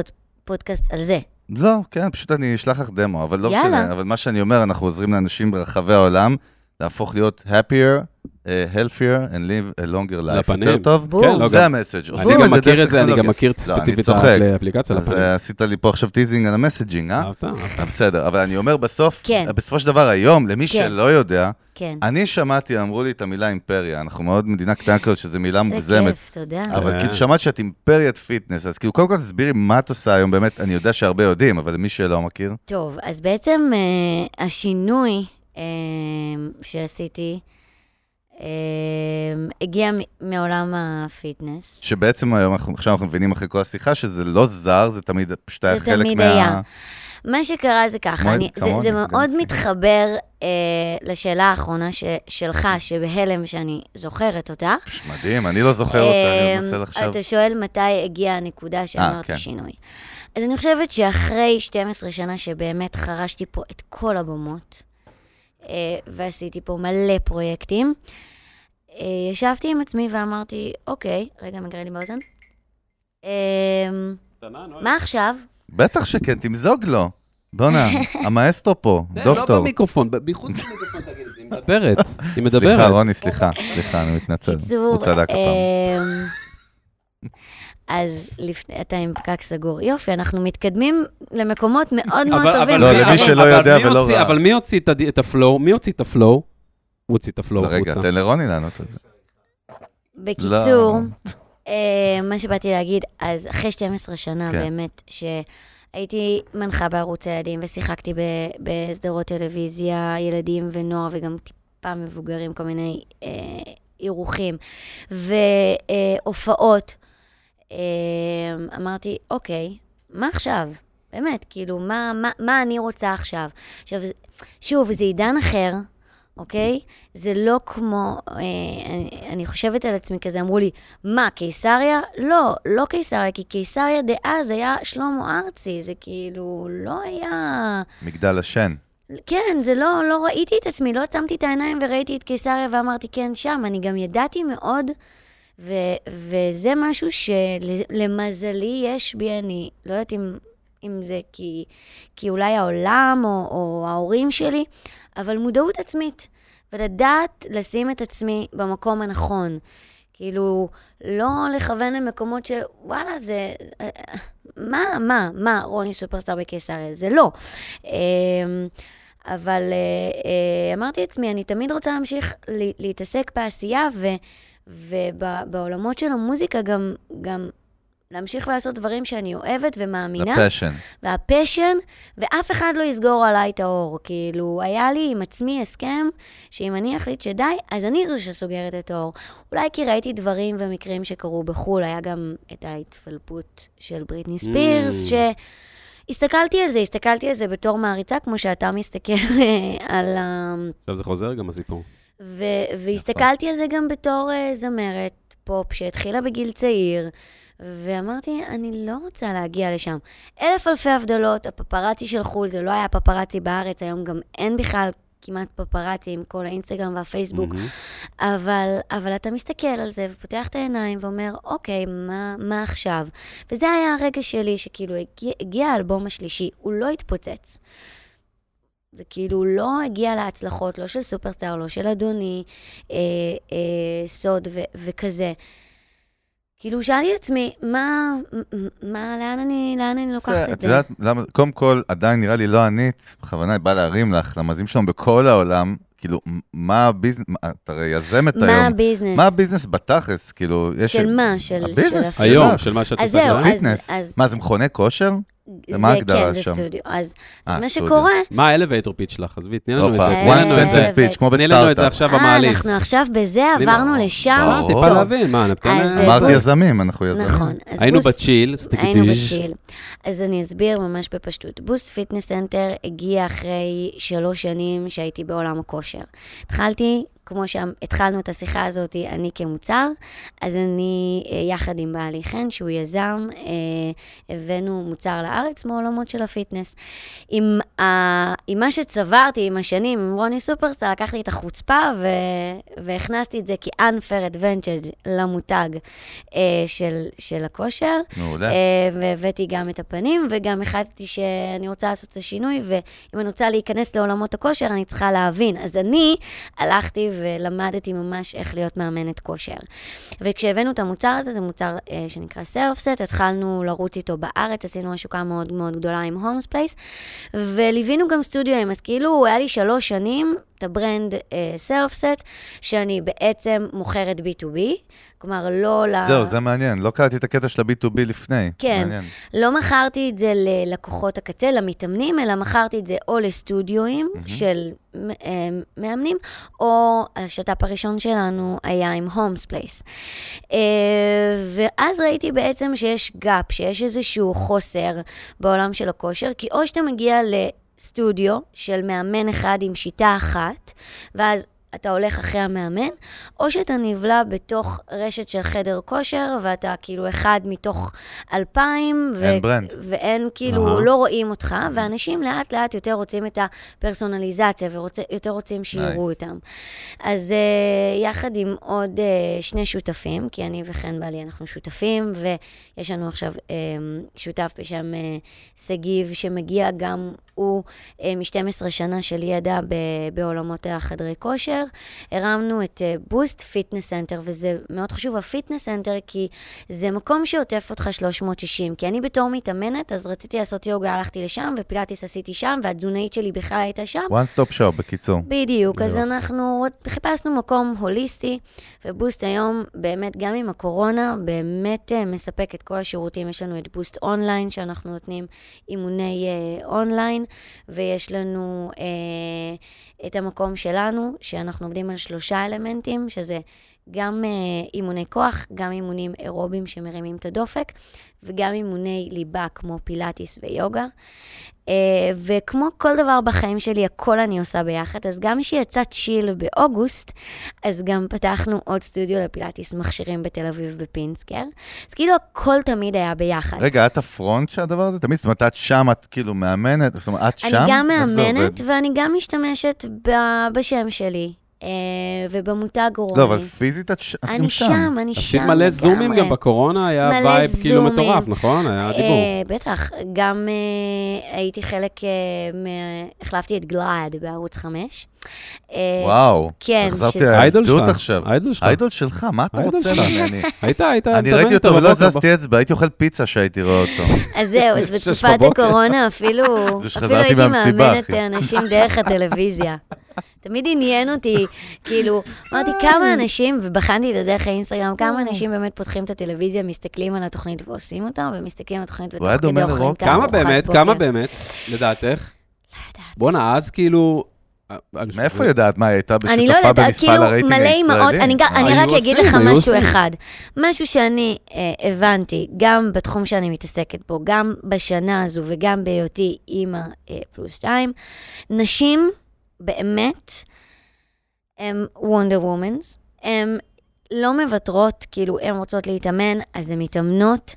פודקאסט על זה. לא, כן, פשוט אני אשלח לך דמו, אבל לא משנה, אבל מה שאני אומר, אנחנו עוזרים לאנשים ברחבי העולם, להפוך להיות happier, healthier, and live a longer life. יותר טוב? זה המסאג'. אני גם מכיר את זה, אני גם מכיר ספציפית לאפליקציה. אז עשית לי פה עכשיו טיזינג על המסאג'ינג, אה? בסדר, אבל אני אומר בסופו של דבר היום, למי שלא יודע, אני שמעתי, אמרו לי את המילה אימפריה, אנחנו מאוד מדינה קטנה כזאת, שזו מילה מוגזמת. זה כיף, תודה. אבל כאילו שמעת שאת אימפריית פיטנס, אז כאילו קודם כל תסבירי מה את עושה היום, באמת, אני יודע שהרבה יודעים, אבל מי שלא מכיר. טוב, אז בעצם השינוי שעשיתי, הגיע מעולם הפיטנס. שבעצם היום, עכשיו אנחנו מבינים אחרי כל השיחה, שזה לא זר, זה תמיד פשוט היה חלק מה... זה תמיד היה. מה שקרה זה ככה, זה מאוד מתחבר לשאלה האחרונה שלך, שבהלם שאני זוכרת אותה. מדהים, אני לא זוכר אותה, אני מנסה לחשוב. אתה שואל מתי הגיעה הנקודה שאמרת השינוי. אז אני חושבת שאחרי 12 שנה שבאמת חרשתי פה את כל הבמות, ועשיתי פה מלא פרויקטים. ישבתי עם עצמי ואמרתי, אוקיי, רגע, מגרד לי באוזן. מה עכשיו? בטח שכן, תמזוג לו. בונה, המאסטרו פה, דוקטור. לא במיקרופון, ביחוד במיקרופון תגיד את זה, היא מדברת. היא מדברת. סליחה, רוני, סליחה, אני מתנצל. הוא צדק הפעם. אז אתה עם פקק סגור. יופי, אנחנו מתקדמים למקומות מאוד מאוד טובים. לא, למי שלא יודע ולא רע. אבל מי הוציא את הפלואו? מי הוציא את הפלואו? הוא הוציא את הפלואו חוצה. רגע, תן לרוני לענות על זה. בקיצור, מה שבאתי להגיד, אז אחרי 12 שנה באמת הייתי מנחה בערוץ הילדים ושיחקתי בסדרות טלוויזיה, ילדים ונוער וגם טיפה מבוגרים, כל מיני אירוחים והופעות. אמרתי, אוקיי, מה עכשיו? באמת, כאילו, מה אני רוצה עכשיו? עכשיו, שוב, זה עידן אחר, אוקיי? זה לא כמו, אני חושבת על עצמי כזה, אמרו לי, מה, קיסריה? לא, לא קיסריה, כי קיסריה דאז היה שלמה ארצי, זה כאילו לא היה... מגדל השן. כן, זה לא ראיתי את עצמי, לא עצמתי את העיניים וראיתי את קיסריה ואמרתי, כן, שם, אני גם ידעתי מאוד, וזה משהו שלמזלי יש בי, אני לא יודעת אם זה כי אולי העולם או ההורים שלי, אבל מודעות עצמית, ולדעת לשים את עצמי במקום הנכון. כאילו, לא לכוון למקומות שוואלה, זה... מה, רוני סופרסטאר בקיסריה? זה לא. אבל אמרתי לעצמי, אני תמיד רוצה להמשיך להתעסק בעשייה, ובעולמות של המוזיקה גם להמשיך לעשות דברים שאני אוהבת ומאמינה. והפשן, ואף אחד לא יסגור עליי את האור. כאילו, היה לי עם עצמי הסכם, שאם אני אחליט שדי, אז אני זו שסוגרת את האור. אולי כי ראיתי דברים ומקרים שקרו בחול, היה גם את ההתפלפות של בריטני ספירס, הסתכלתי על זה בתור מעריצה, כמו שאתה מסתכל על ה... עכשיו זה חוזר גם הסיפור. והסתכלתי על זה גם בתור זמרת פופ שהתחילה בגיל צעיר, ואמרתי, אני לא רוצה להגיע לשם. 1,000 הבדלות, הפפרצי של חול, זה לא היה פפרצי בארץ, היום גם אין בכלל כמעט פפרצי עם כל האינסטגרם והפייסבוק, אבל אתה מסתכל על זה ופותח את העיניים ואומר, אוקיי, מה עכשיו? וזה היה הרגע שלי שכאילו הגיע האלבום השלישי, הוא לא התפוצץ. זה כאילו לא הגיע להצלחות, לא של סופרסטאר, לא של אדוני, סוד וכזה. כאילו, שאלתי עצמי, לאן אני לוקחת את זה? קודם כל, עדיין נראה לי לא ענית, בכוונה היא באה להרים לך, למאזינים שלנו בכל העולם, כאילו, מה הביזנס, אתה הרי יזמת היום. מה הביזנס? מה הביזנס בתכלס, כאילו, יש... של מה? הביזנס היום, של מה שאת עושה של פיטנס. מה, זה מכוני כושר? ומה הגדרה שם? כן, זה סטודיו. אז מה שקורה... מה האלווייטור פיץ' שלך? אז תני לנו את זה. וואן סנטנס פיץ', כמו בסטארט-אפ. תני לנו את זה עכשיו במעלית. אנחנו עכשיו בזה עברנו לשם. טיפה להבין, מה? אמרתי יזמים, אנחנו יזמים. נכון. היינו בצ'יל, אז אני אסביר ממש בפשטות. בוסט פיטנס סנטר הגיע אחרי 3 שנים שהייתי בעולם הכושר. התחלתי... כמו שהתחלנו את השיחה הזאת, אני כמוצר, אז אני יחד עם בעלי חן, שהוא יזם, הבאנו מוצר לארץ מעולמות של הפיטנס. עם מה שצברתי עם השנים, עם רוני סופרסטאר, לקחתי את החוצפה והכנסתי את זה כ-unfair advantage למותג של הכושר. מעולה. והבאתי גם את הפנים, וגם החלטתי שאני רוצה לעשות את השינוי, ואם אני רוצה להיכנס לעולמות הכושר, אני צריכה להבין. אז אני הלכתי ולמדתי ממש איך להיות מאמנת כושר. וכשהבאנו את המוצר הזה, זה מוצר שנקרא סרפסט, התחלנו לרוץ איתו בארץ, עשינו השוקה מאוד מאוד גדולה עם הומס פלייס, וליווינו גם סטודיו, אז כאילו היה לי 3 שנים, את הברנד סרפסט, שאני בעצם מוכרת B2B, כלומר לא ל... זהו, זה מעניין, לא קראתי את הקטע של ה-B2B לפני. כן, מעניין. לא מכרתי את זה ללקוחות הקצה, למתאמנים, אלא מכרתי את זה או לסטודיואים של מאמנים, או השת"פ הראשון שלנו היה עם הומס פלייס. ואז ראיתי בעצם שיש גאפ, שיש איזשהו חוסר בעולם של הכושר, כי או שאתה מגיע ל... סטודיו של מאמן אחד עם שיטה אחת, ואז אתה הולך אחרי המאמן, או שאתה נבלה בתוך רשת של חדר כושר, ואתה כאילו אחד מתוך 2,000, ואין כאילו, לא רואים אותך, ואנשים לאט לאט יותר רוצים את הפרסונליזציה, ויותר רוצים שיראו אותם. אז יחד עם עוד 2 שותפים, כי אני וכן בעלי אנחנו שותפים, ויש לנו עכשיו שותף בשם סגיב, שמגיע גם הוא מ-12 שנה של ידע בעולמות החדרי כושר. הרמנו את בוסט פיטנס סנטר, וזה מאוד חשוב, הפיטנס סנטר, כי זה מקום שעוטף אותך 360, כי אני בתור מתאמנת, אז רציתי לעשות יוגה, הלכתי לשם, ופילאטיס עשיתי שם, והתזונאית שלי בכלל הייתה שם. One stop shop, בקיצור. בדיוק, אז אנחנו חיפשנו מקום הוליסטי, ובוסט היום באמת, גם עם הקורונה, באמת מספק את כל השירותים. יש לנו את בוסט אונליין, שאנחנו נותנים אימוני אונליין, ויש לנו את המקום שלנו, שאנחנו עובדים על 3 אלמנטים, שזה גם אימוני כוח, גם אימונים אירובים שמרימים את הדופק, וגם אימוני ליבה כמו פילאטיס ויוגה. וכמו כל דבר בחיים שלי, הכל אני עושה ביחד, אז גם שיצא צ'יל באוגוסט, אז גם פתחנו עוד סטודיו לפילאטיס מכשירים בתל אביב בפינסקר. אז כאילו הכל תמיד היה ביחד. רגע, את הפרונט שהדבר הזה? תמיד, זאת אומרת, את שם, את כאילו מאמנת? זאת אומרת, את שם? אני גם מאמנת, ואני גם משתמשת בשם שלי. ובמותג רוני. לא, אבל פיזית את שם. אני שם, אני שם. עשית מלא זומים גם בקורונה, היה וייב כאילו מטורף, נכון? היה דיבור. בטח, גם הייתי חלק, החלפתי את גלעד בערוץ 5. וואו, החזרתי האיידול עכשיו. האיידול שלך, מה אתה רוצה ממני? אני ראיתי אותו ולא זזתי אצבע, הייתי אוכל פיצה שהייתי רואה אותו. אז זהו, אז בתקופת הקורונה אפילו הייתי מאמנת אנשים דרך הטלוויזיה. תמיד עניין אותי, כאילו, אמרתי כמה אנשים, ובחנתי את זה דרך האינסטגרם, כמה אנשים באמת פותחים את הטלוויזיה, מסתכלים על התוכנית ועושים אותם, ומסתכלים על התוכנית ותוך כדי אוכלים את הארוחת בוקר. כמה באמת, לדעתך? לא יודעת. בונה, אז כאילו... מאיפה יודעת מה הייתה בשותפה במספר הרייטינג הישראלי? אני רק אגיד לך משהו אחד. משהו שאני הבנתי, גם בתחום שאני מתעסקת בו, גם בשנה הזו, וגם בהיותי אימא +2, נשים... באמת, הם Wonder Womans, הם לא מבטרות, כאילו, הם רוצות להתאמן, אז הם מתאמנות,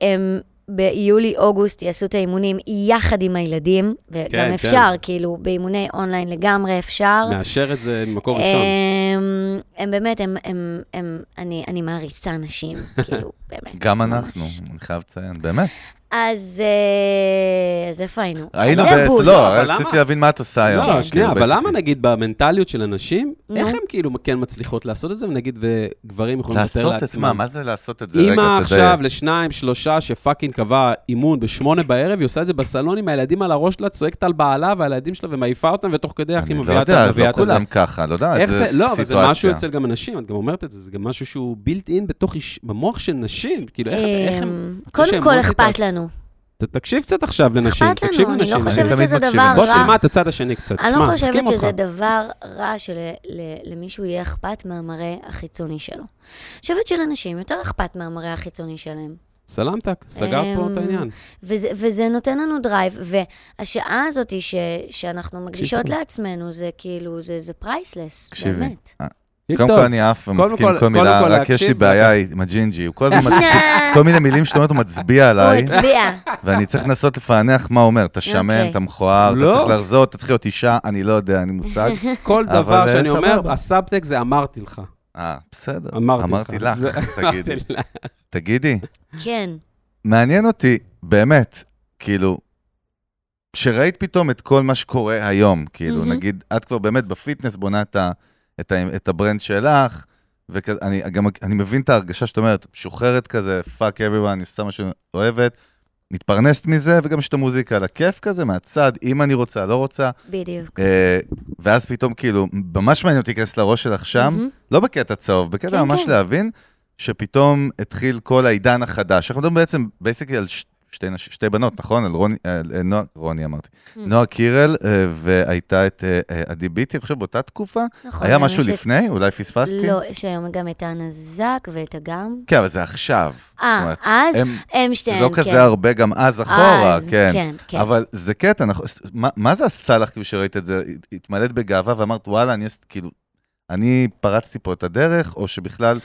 הם ביולי-אוגוסט יעשו את האימונים יחד עם הילדים, וגם כן, אפשר, כן. כאילו, באימוני אונליין לגמרי אפשר. מאשר את זה במקור ראשון. הם באמת, אני מעריצה נשים, כאילו, באמת. גם אנחנו, ממש. אני חייב לציין, באמת. אז איפה היינו? היינו בבוסט. לא, רציתי להבין מה את עושה היום. לא, שנייה, אבל למה נגיד במנטליות של אנשים, איך הם כאילו כן מצליחות לעשות את זה, ונגיד וגברים יכולים יותר לעצמם? לעשות את מה? מה זה לעשות את זה? אמא עכשיו לשניים, 3 שפאקינג קבע אימון 8 בערב, היא עושה את זה בסלון עם הילדים על הראש שלה, צועקת על בעלה והילדים שלה ומעיפה אותם, ותוך כדי אחי מביאה את המביאת הזה. אני לא יודע, לא כולם ככה, לא יודע, זה משהו אצל גם אנשים, את גם אומרת את זה, זה גם משהו שהוא built-in בתוך במוח של נשים, כאילו איך הם קודם כל אכפת לנו. תקשיב קצת עכשיו לנשים. אכפת לנו, אני לא חושבת שזה דבר רע. בוא תלמד את הצד השני קצת. אני לא חושבת שזה דבר רע שלמישהו יהיה אכפת מהמראה החיצוני שלו. אני חושבת שלאנשים יותר אכפת מהמראה החיצוני שלהם. סלמתק, סגר פה את העניין. וזה נותן לנו דרייב, והשעה הזאת שאנחנו מגלישות לעצמנו, זה כאילו, זה פרייסלס, באמת. קודם כל אני אף ומסכים כל מילה, רק יש לי בעיה עם הג'ינג'י, הוא כל הזמן מצביע, כל מיני מילים שאתה אומרת, הוא מצביע עליי, ואני צריך לנסות לפענח מה הוא אומר, אתה שמן, אתה מכוער, אתה צריך להרזות, אתה צריך להיות אישה, אני לא יודע, אני מושג. כל דבר שאני אומר, הסאבטקסט זה אמרתי לך. בסדר, אמרתי לך, תגידי. תגידי. כן. מעניין אותי, באמת, כאילו, שראית פתאום את כל מה שקורה היום, כאילו, נגיד, את כבר באמת בפיטנס בונה את הברנד שלך, ואני מבין את ההרגשה שאת אומרת, שוחרת כזה, fuck everyone, אני עושה משהו אוהבת, מתפרנסת מזה, וגם יש את המוזיקה על הכיף כזה, מהצד, אם אני רוצה, לא רוצה. בדיוק. ואז פתאום כאילו, ממש מעניין אותי להיכנס לראש שלך שם, לא בקטע צהוב, בקטע ממש להבין, שפתאום התחיל כל העידן החדש. אנחנו מדברים בעצם, בייסיקלי, על שתי בנות, נכון? רוני אמרתי. נועה קירל, והייתה את עדי ביטי, אני חושב, באותה תקופה. היה משהו לפני? אולי פספסתי? לא, שהיום גם את הנזק ואת הגם. כן, אבל זה עכשיו. אז הם שתיהם, כן. זה לא כזה הרבה גם אז אחורה, כן. אבל זה קטע, מה זה עשה לך כאילו שראית את זה? התמלאת בגאווה ואמרת, וואלה, אני פרצתי פה את הדרך, או שבכלל...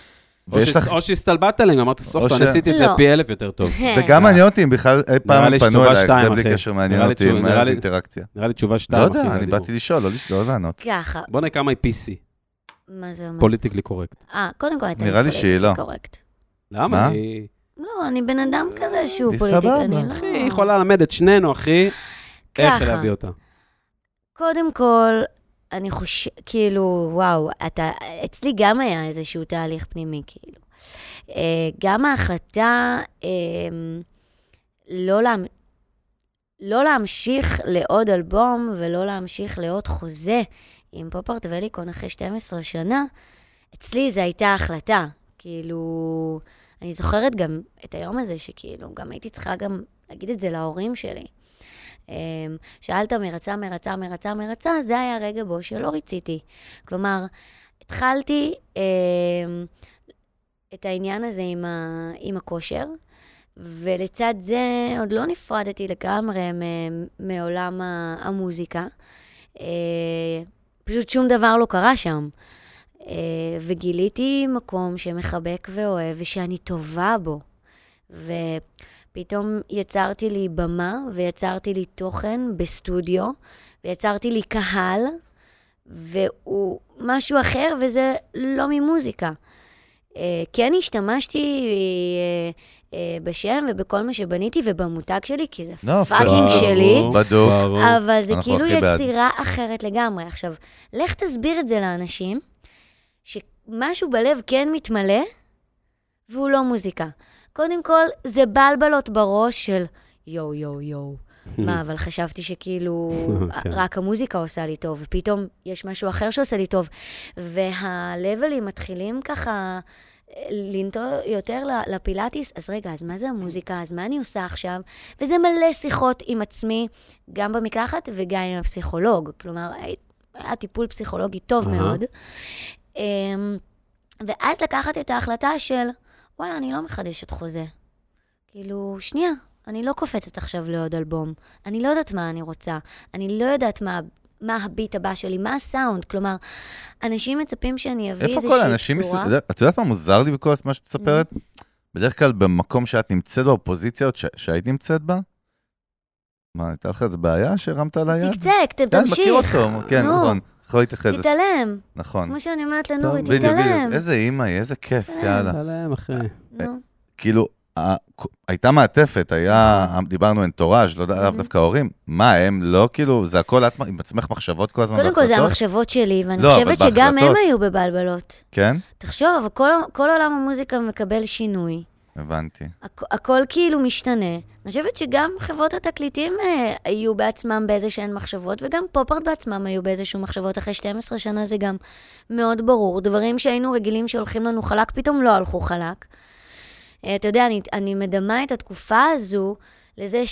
או שהסתלבט עליהם, אמרת סוף, אני עשיתי את זה פי אלף יותר טוב. וגם מעניין אותי אם בכלל אי פעם פנו אליי, זה בלי קשר מעניין אותי, מה זה אינטראקציה? נראה לי תשובה 2. לא יודע, אני באתי לשאול, לא לענות. ככה. בוא נקרא מי PC. מה זה אומר? פוליטיקלי קורקט. קודם כל הייתה פוליטיקלי קורקט. למה? לא, אני בן אדם כזה שהוא פוליטיקלי. אחי, היא יכולה ללמד את שנינו, אחי. איך להביא אותה? קודם כל... אני חושב, כאילו, וואו, אצלי גם היה איזשהו תהליך פנימי, כאילו. גם ההחלטה לא להמשיך לעוד אלבום ולא להמשיך לעוד חוזה עם פופארט והליקון אחרי 12 שנה, אצלי זו הייתה החלטה. כאילו, אני זוכרת גם את היום הזה שכאילו, גם הייתי צריכה גם להגיד את זה להורים שלי. שאלת מרצה, זה היה הרגע בו שלא רציתי. כלומר, התחלתי את העניין הזה עם הכושר, ולצד זה עוד לא נפרדתי לגמרי מעולם המוזיקה. פשוט שום דבר לא קרה שם. וגיליתי מקום שמחבק ואוהב, ושאני טובה בו. פתאום יצרתי לי במה, ויצרתי לי תוכן בסטודיו, ויצרתי לי קהל, והוא משהו אחר, וזה לא ממוזיקה. כן השתמשתי בשם ובכל מה שבניתי, ובמותג שלי, כי זה פאקים שלי, אבל זה כאילו יצירה אחרת לגמרי. עכשיו, לך תסביר את זה לאנשים, שמשהו בלב כן מתמלא, והוא לא מוזיקה. קודם כל, זה בלבלות בראש של יו, יו, יו. מה, אבל חשבתי שכאילו רק המוזיקה עושה לי טוב, ופתאום יש משהו אחר שעושה לי טוב. והלבלים מתחילים ככה לנטור יותר לפילאטיס, אז רגע, אז מה זה המוזיקה? אז מה אני עושה עכשיו? וזה מלא שיחות עם עצמי, גם במקלחת וגם עם הפסיכולוג. כלומר, היה טיפול פסיכולוגי טוב מאוד. ואז לקחת את ההחלטה של... וואלה, אני לא מחדשת חוזה. כאילו, שנייה, אני לא קופצת עכשיו לעוד אלבום. אני לא יודעת מה אני רוצה. אני לא יודעת מה הביט הבא שלי, מה הסאונד. כלומר, אנשים מצפים שאני אביא איזושהי צורה. את יודעת מה מוזר לי בכל מה שאת מספרת? בדרך כלל במקום שאת נמצאת באופוזיציה, שהיית נמצאת בה? מה, הייתה לך איזו בעיה שהרמת על היד? צקצק, תמשיך. מכיר אותו, כן, נכון. יכול להתאחז. תתעלם. נכון. כמו שאני אומרת לנורי, תתעלם. בדיוק. איזה אימא, איזה כיף, יאללה. תתעלם, אחי. כאילו, הייתה מעטפת, דיברנו אין תוראז', לא דווקא ההורים. מה, הם לא כאילו, זה הכל עם עצמך מחשבות כל הזמן. קודם כל, זה המחשבות שלי, ואני חושבת שגם הם היו בבלבלות. כן? תחשוב, כל עולם המוזיקה מקבל שינוי. הבנתי. הכל כאילו משתנה. אני חושבת שגם חברות התקליטים היו בעצמם באיזה שהן מחשבות, וגם פופארט בעצמם היו באיזשהו מחשבות. אחרי 12 שנה זה גם מאוד ברור. דברים שהיינו רגילים שהולכים לנו חלק, פתאום לא הלכו חלק. אתה יודע, אני מדמה את התקופה הזו לזה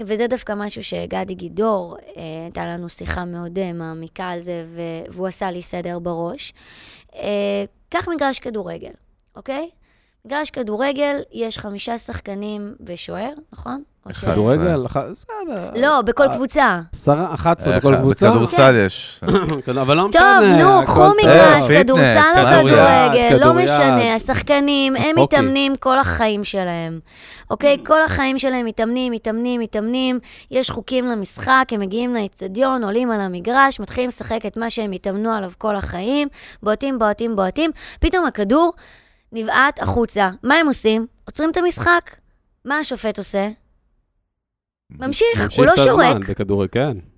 וזה דווקא משהו שגדי גידור, הייתה לנו שיחה מאוד מעמיקה על זה, והוא עשה לי סדר בראש. כך מגרש כדורגל, אוקיי? גרש כדורגל, יש 5 שחקנים ושוער, נכון? כדורגל? לא, בכל קבוצה. 11 בכל קבוצה? בכדורסל יש. טוב, נו, קחו מגרש, כדורסל או כדורגל, לא משנה, השחקנים, הם מתאמנים כל החיים שלהם. אוקיי? כל החיים שלהם מתאמנים, יש חוקים למשחק, הם מגיעים לאצטדיון, עולים על המגרש, מתחילים לשחק את מה שהם התאמנו עליו כל החיים, בועטים, פתאום הכדור... נבעט החוצה. מה הם עושים? עוצרים את המשחק. מה השופט עושה? ממשיך, הוא לא שורק.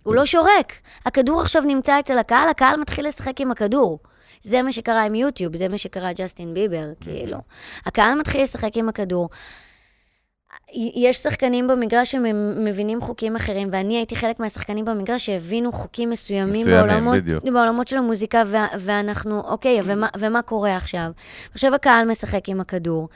הוא לא שורק. הכדור עכשיו נמצא אצל הקהל, הקהל מתחיל לשחק עם הכדור. זה מה שקרה עם יוטיוב, זה מה שקרה ג'סטין ביבר, כאילו. הקהל מתחיל לשחק עם הכדור. יש שחקנים במגרש שמבינים חוקים אחרים, ואני הייתי חלק מהשחקנים במגרש שהבינו חוקים מסוימים בעולמות של המוזיקה, ואנחנו, אוקיי, ומה קורה עכשיו? עכשיו הקהל משחק עם הכדור,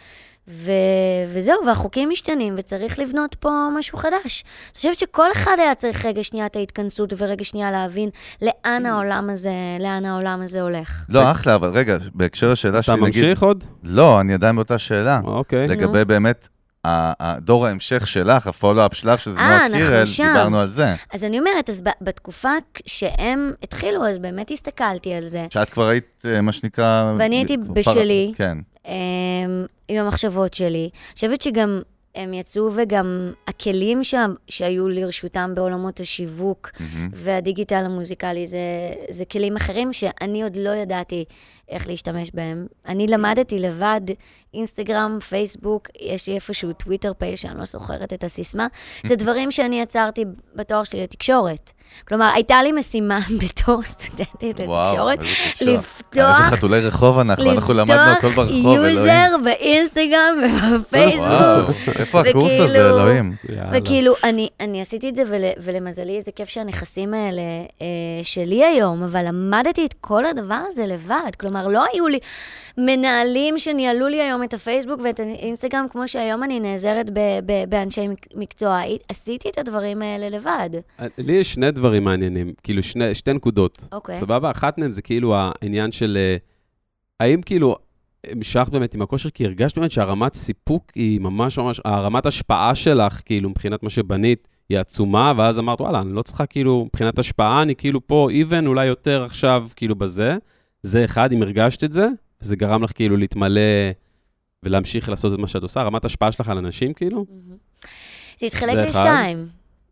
וזהו, והחוקים משתנים, וצריך לבנות פה משהו חדש. אני חושבת שכל אחד היה צריך רגע שנייה את ההתכנסות, ורגע שנייה להבין לאן העולם הזה, לאן העולם הזה הולך. לא, אחלה, אבל רגע, בהקשר השאלה שלי, נגיד... אתה ממשיך עוד? לא, אני עדיין באותה שאלה. אוקיי. לגבי באמת... הדור ההמשך שלך, הפולו-אפ שלך, שזה נועה קירל, דיברנו על זה. אז אני אומרת, אז בתקופה שהם התחילו, אז באמת הסתכלתי על זה. שאת כבר היית, מה שנקרא... ואני הייתי בשלי, כן. עם המחשבות שלי. אני חושבת שגם הם יצאו, וגם הכלים שהיו לרשותם בעולמות השיווק, והדיגיטל המוזיקלי, זה כלים אחרים שאני עוד לא ידעתי איך להשתמש בהם. אני למדתי לבד אינסטגרם, פייסבוק, יש לי איפשהו טוויטר פייל שאני לא זוכרת את הסיסמה. זה דברים שאני יצרתי בתואר שלי לתקשורת. כלומר, הייתה לי משימה בתור סטודנטית לתקשורת, לפתוח... איזה חתולי רחוב אנחנו למדנו הכל ברחוב, אלוהים. לפתוח יוזר באינסטגרם ובפייסבוק. איפה הקורס הזה, אלוהים? וכאילו, אני עשיתי את זה, ולמזלי, זה כיף שהנכסים האלה שלי היום, אבל למדתי את כל הדבר הזה לבד. כלומר, לא היו לי מנהלים שניהלו לי היום את הפייסבוק ואת האינסטגרם, כמו שהיום אני נעזרת באנשי מקצוע. עשיתי את הדברים האלה לבד. לי יש שני דברים מעניינים, כאילו שתי נקודות. סבבה, אחת מהם זה כאילו העניין של, האם כאילו המשך באמת עם הכושר, כי הרגשתי באמת שהרמת סיפוק היא ממש ממש, הרמת השפעה שלך, כאילו מבחינת מה שבנית, היא עצומה, ואז אמרת, וואלה, אני לא צריכה כאילו, מבחינת השפעה, אני כאילו פה איבן, אולי יותר עכשיו כאילו בזה. זה אחד, אם הרגשת את זה, זה גרם לך כאילו להתמלא ולהמשיך לעשות את מה שאת עושה, רמת השפעה שלך על אנשים כאילו. זה התחלק לשתיים.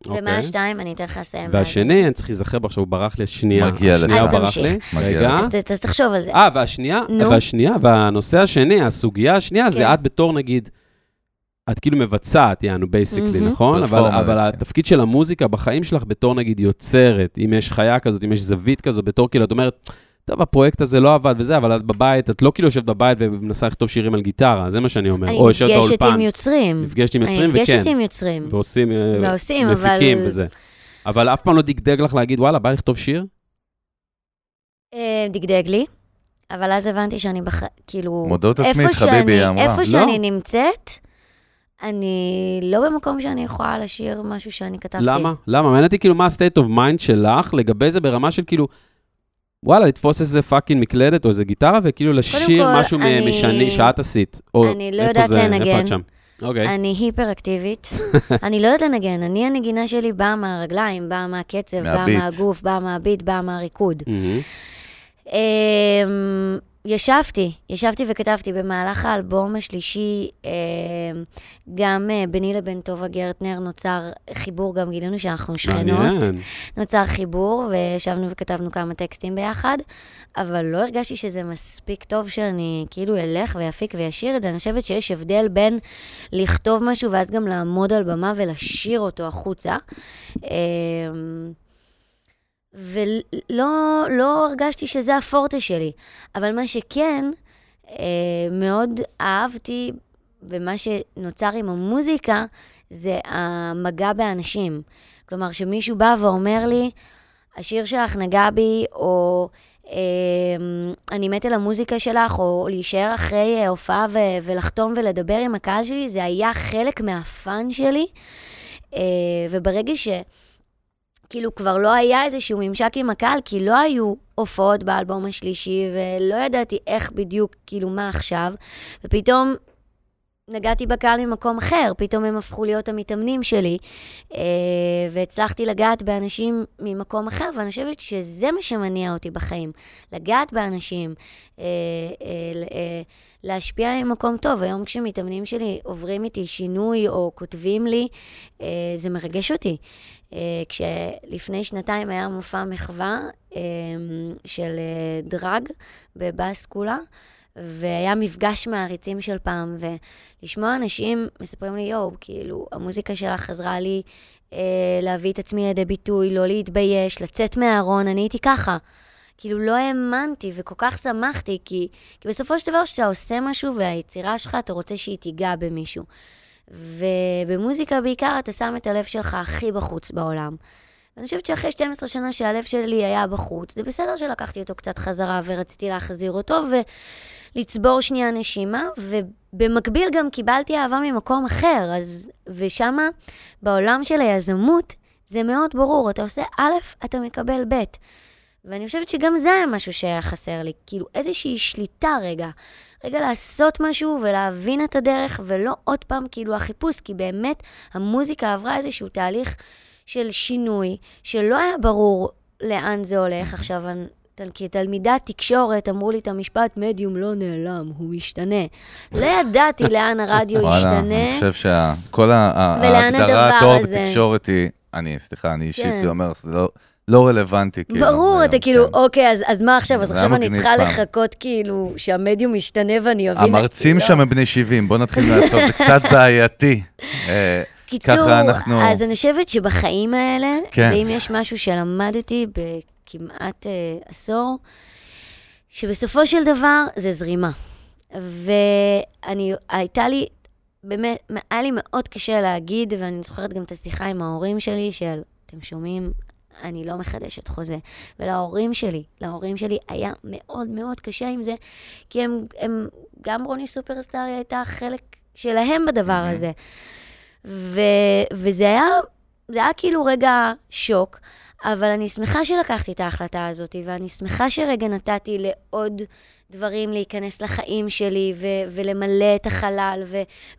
ומה השתיים? אני אתן לך לסיים. והשני, אני צריך להיזכר עכשיו, הוא ברח לי שנייה. מגיע לך. אז תמשיך. רגע. אז תחשוב על זה. והשנייה, והנושא השני, הסוגיה השנייה, זה את בתור נגיד, את כאילו מבצעת, יענו בייסיקלי, נכון? אבל התפקיד של המוזיקה בחיים שלך בתור נגיד יוצרת, אם יש חיה כזאת, אם יש זווית כזאת, בתור כאילו, את אומרת, טוב, הפרויקט הזה לא עבד וזה, אבל את בבית, את לא כאילו יושבת בבית ומנסה לכתוב שירים על גיטרה, זה מה שאני אומר. אני נפגשת עם יוצרים. וכן. ועושים, מפיקים וזה. אבל אף פעם לא דגדג לך להגיד, וואלה, בא לכתוב שיר? דגדג לי, אבל אז הבנתי שאני כאילו... מודעות עצמית, חביבי, אמרה. איפה שאני נמצאת, אני לא במקום שאני יכולה לשיר משהו שאני כתבתי. למה? מעניינתי כאילו מה ה-state of mind שלך, לגבי זה ברמה של כאילו... וואלה, לתפוס איזה פאקינג מקלדת או איזה גיטרה, וכאילו לשיר משהו משני, שעת עשית. אני לא יודעת לנגן. אני היפר-אקטיבית. אני לא יודעת לנגן. אני, הנגינה שלי באה מהרגליים, באה מהקצב, באה מהגוף, באה מהביט, באה מהריקוד. ישבתי וכתבתי במהלך האלבום השלישי, גם ביני לבן טובה גרטנר נוצר חיבור, גם גילינו שאנחנו שכנות, נוצר חיבור, וישבנו וכתבנו כמה טקסטים ביחד, אבל לא הרגשתי שזה מספיק טוב שאני כאילו אלך ויפיק וישיר את זה. אני חושבת שיש הבדל בין לכתוב משהו ואז גם לעמוד על במה ולשיר אותו החוצה. ולא הרגשתי שזה הפורטה שלי, אבל מה שכן מאוד אהבתי ומה שנוצר עם המוזיקה זה המגע באנשים. כלומר שמישהו בא ואומר לי, השיר שלך נגע בי, או אני מתה למוזיקה שלך, או להישאר אחרי הופעה ולחתום ולדבר עם הקהל שלי, זה היה חלק מהפן שלי. וברגע ש... כאילו כבר לא היה איזשהו ממשק עם הקהל, כי לא היו הופעות באלבום השלישי, ולא ידעתי איך בדיוק, כאילו מה עכשיו, ופתאום נגעתי בקהל ממקום אחר, פתאום הם הפכו להיות המתאמנים שלי, והצלחתי לגעת באנשים ממקום אחר, ואני חושבת שזה מה שמניע אותי בחיים, לגעת באנשים, להשפיע עם מקום טוב. היום כשמתאמנים שלי עוברים איתי שינוי או כותבים לי, זה מרגש אותי. כשלפני שנתיים היה מופע מחווה של דרג בבאסקולה, והיה מפגש מעריצים של פעם, ולשמוע אנשים מספרים לי, יואו, כאילו, המוזיקה שלך עזרה לי להביא את עצמי לידי ביטוי, לא להתבייש, לצאת מהארון, אני הייתי ככה. כאילו לא האמנתי וכל כך שמחתי, כי בסופו של דבר שאתה עושה משהו והיצירה שלך, אתה רוצה שהיא תיגע במישהו. ובמוזיקה בעיקר אתה שם את הלב שלך הכי בחוץ בעולם. אני חושבת שאחרי 12 שנה שהלב שלי היה בחוץ, זה בסדר שלקחתי אותו קצת חזרה ורציתי להחזיר אותו ולצבור שנייה נשימה, ובמקביל גם קיבלתי אהבה ממקום אחר, אז, ושמה בעולם של היזמות זה מאוד ברור, אתה עושה א', אתה מקבל ב', ואני חושבת שגם זה היה משהו שהיה חסר לי, כאילו איזושהי שליטה רגע לעשות משהו ולהבין את הדרך, ולא עוד פעם כאילו החיפוש, כי באמת המוזיקה עברה איזשהו תהליך של שינוי, שלא היה ברור לאן זה הולך. עכשיו, כתלמידת תקשורת, אמרו לי את המשפט, מדיום לא נעלם, הוא משתנה. לא ידעתי לאן הרדיו ישתנה. אני חושב שכל ההגדרה טוב בתקשורת היא, אני אישית כאילו אומר, זה לא רלוונטי. ברור, אתה כאילו, אוקיי, אז מה עכשיו? אז עכשיו אני צריכה לחכות כאילו שהמדיום משתנה ואני אבין. המרצים שם הם בני 70, בואו נתחיל לעשות, זה קצת בעייתי. קיצור, אז אני חושבת שבחיים האלה, ואם יש משהו שלמדתי בכמעט עשור, שבסופו של דבר זה זרימה. ואני, הייתה לי, באמת, היה לי מאוד קשה להגיד, ואני זוכרת גם את השיחה עם ההורים שלי, של, אתם שומעים, אני לא מחדשת חוזה. ולהורים שלי היה מאוד מאוד קשה עם זה, כי הם גם רוני סופרסטאר הייתה חלק שלהם בדבר הזה. וזה היה כאילו רגע שוק, אבל אני שמחה שלקחתי את ההחלטה הזאת, ואני שמחה שרגע נתתי לעוד דברים להיכנס לחיים שלי, ולמלא את החלל,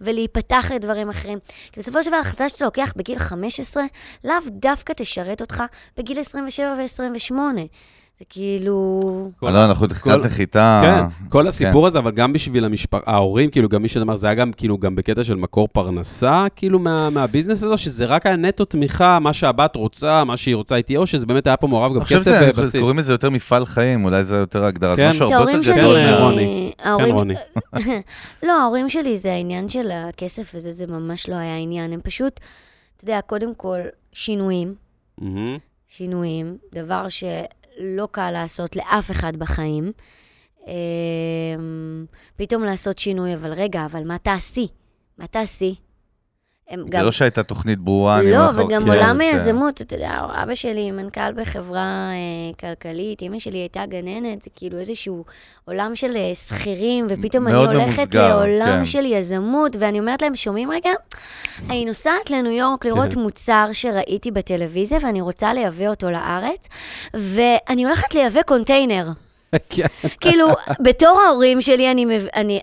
ולהיפתח לדברים אחרים. כי בסופו של דבר, ההחלטה שאתה לוקח בגיל 15, לאו דווקא תשרת אותך בגיל 27 ו-28. זה כאילו... לא, אנחנו קצת נחיתה... כן, כל הסיפור הזה, אבל גם בשביל ההורים, כאילו גם מי שאמר, זה היה גם כאילו גם בקטע של מקור פרנסה, כאילו מהביזנס הזה, שזה רק הנטו תמיכה, מה שהבת רוצה, מה שהיא רוצה איתי, או שזה באמת היה פה מעורב גם כסף ובסיס. קוראים לזה יותר מפעל חיים, אולי זה יותר הגדרה. כן, ההורים שלי... כן, רוני. לא, ההורים שלי זה העניין של הכסף, וזה זה ממש לא היה העניין, הם פשוט, אתה יודע, קודם כל, שינויים, דבר ש לא קל לעשות לאף אחד בחיים. פתאום לעשות שינוי, אבל רגע, אבל מה תעשי? זה לא שהייתה תוכנית ברורה. לא, וגם עולם היזמות, אתה יודע, אבא שלי מנכ"ל בחברה כלכלית, אמא שלי הייתה גננת, זה כאילו איזשהו עולם של שכירים, ופתאום אני הולכת לעולם של יזמות, ואני אומרת להם, שומעים רגע? אני נוסעת לניו יורק לראות מוצר שראיתי בטלוויזיה, ואני רוצה לייבא אותו לארץ, ואני הולכת לייבא קונטיינר. כאילו, בתור ההורים שלי,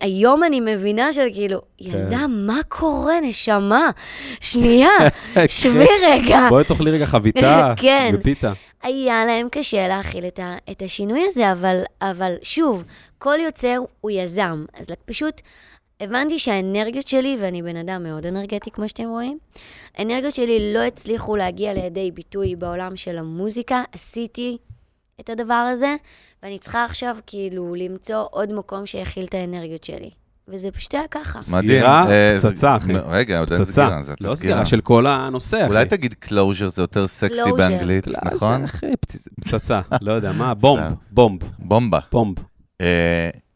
היום אני מבינה שכאילו, ילדה, מה קורה, נשמה? שנייה, שבי רגע. בואי תאכלי רגע חביתה ופיתה. היה להם קשה להכיל את השינוי הזה, אבל שוב, כל יוצר הוא יזם. אז פשוט הבנתי שהאנרגיות שלי, ואני בן אדם מאוד אנרגטי, כמו שאתם רואים, האנרגיות שלי לא הצליחו להגיע לידי ביטוי בעולם של המוזיקה. עשיתי את הדבר הזה, ואני צריכה עכשיו כאילו למצוא עוד מקום שיחיל את האנרגיות שלי. וזה פשוט היה ככה. סגירה, פצצה, אחי. רגע, עוד אין סגירה. לא סגירה של כל הנושא, אחי. אולי תגיד קלוז'ר, זה יותר סקסי באנגלית, נכון? אחי, פצצה, לא יודע מה, בומבה.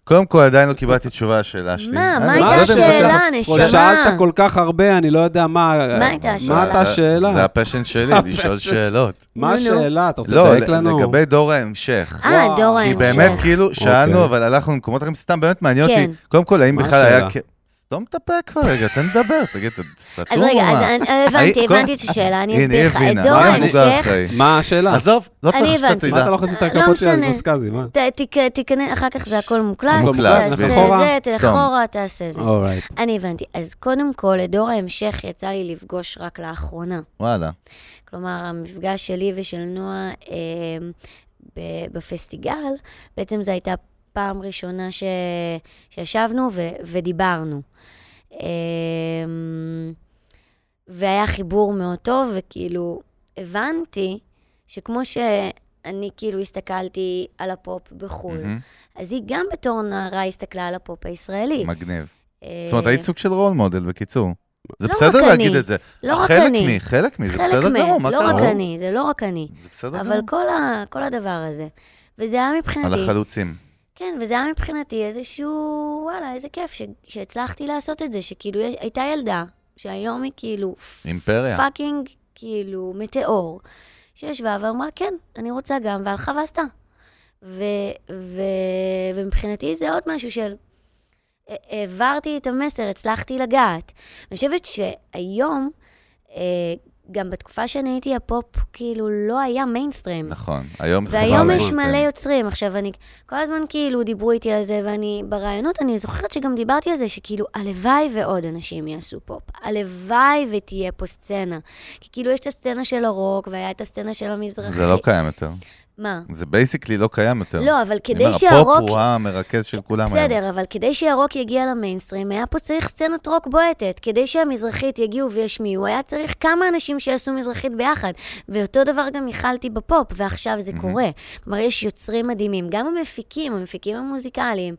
קודם כל, עדיין לא קיבלתי תשובה השאלה שלי. מה הייתה השאלה, נשמה? שאלת כל כך הרבה, אני לא יודע מה הייתה השאלה. זה הפשן שלי, לשאול שאלות. מה השאלה? אתה רוצה להדאיק לנו? לא, לגבי דור ההמשך. דור ההמשך. כי באמת כאילו, שאלנו, אבל הלכנו למקומות אחרים, סתם באמת מעניין אותי. קודם כל, האם בכלל היה... לא מטפק כבר רגע, אתה נדבר, תגיד, אתה סתום. אז רגע, הבנתי את השאלה, אני אסביר לך, את דור ההמשך. מה השאלה? עזוב, לא צריך שאתה תדע. מה אתה לא חזית הכפות של מוסקזי, מה? תקנה, אחר כך זה הכל מוקלט, תלך אחורה, תעשה זה. אני הבנתי, אז קודם כל, את דור ההמשך יצא לי לפגוש רק לאחרונה. וואלה. כלומר, המפגש שלי ושל נועה בפסטיגל, בעצם זה הייתה פעם ראשונה שישבנו ודיברנו. והיה חיבור מאוד טוב, וכאילו הבנתי שכמו שאני כאילו הסתכלתי על הפופ בחול, אז היא גם בתור נערה הסתכלה על הפופ הישראלי. מגניב. זאת אומרת, היית סוג של רול מודל, בקיצור. זה בסדר להגיד את זה. חלק מי, זה בסדר גרום, מה קרה? זה לא רק אני. זה בסדר גרום. אבל כל הדבר הזה. וזה היה מבחינתי. על החלוצים. כן, וזה היה מבחינתי איזשהו, וואלה, איזה כיף שהצלחתי לעשות את זה, שכאילו הייתה ילדה, שהיום היא כאילו... אימפריה. פאקינג, כאילו, מטאור, שישבה ואמרה, כן, אני רוצה גם, והלכה ועשתה. ומבחינתי זה עוד משהו של... העברתי את המסר, הצלחתי לגעת. אני חושבת שהיום, גם בתקופה שאני הייתי, הפופ כאילו לא היה מיינסטרים. נכון, היום זה חבר מיינסטרים. והיום יש מלא יוצרים. עכשיו, אני כל הזמן כאילו דיברו איתי על זה, ואני ברעיונות, אני זוכרת שגם דיברתי על זה, שכאילו, הלוואי ועוד אנשים יעשו פופ. הלוואי ותהיה פה סצנה. כי כאילו יש את הסצנה של הרוק, והיה את הסצנה של המזרחי. זה לא קיים יותר. מה? זה בייסיקלי לא קיים יותר. לא, אבל כדי שהרוק... הפופ הוא המרכז של כולם. בסדר, אבל כדי שהרוק יגיע למיינסטרים, היה פה צריך סצנת רוק בועטת. כדי שהמזרחית יגיעו וישמיעו, היה צריך כמה אנשים שיעשו מזרחית ביחד. ואותו דבר גם יכלתי בפופ, ועכשיו זה קורה. כלומר, יש יוצרים מדהימים. גם המפיקים המוזיקליים,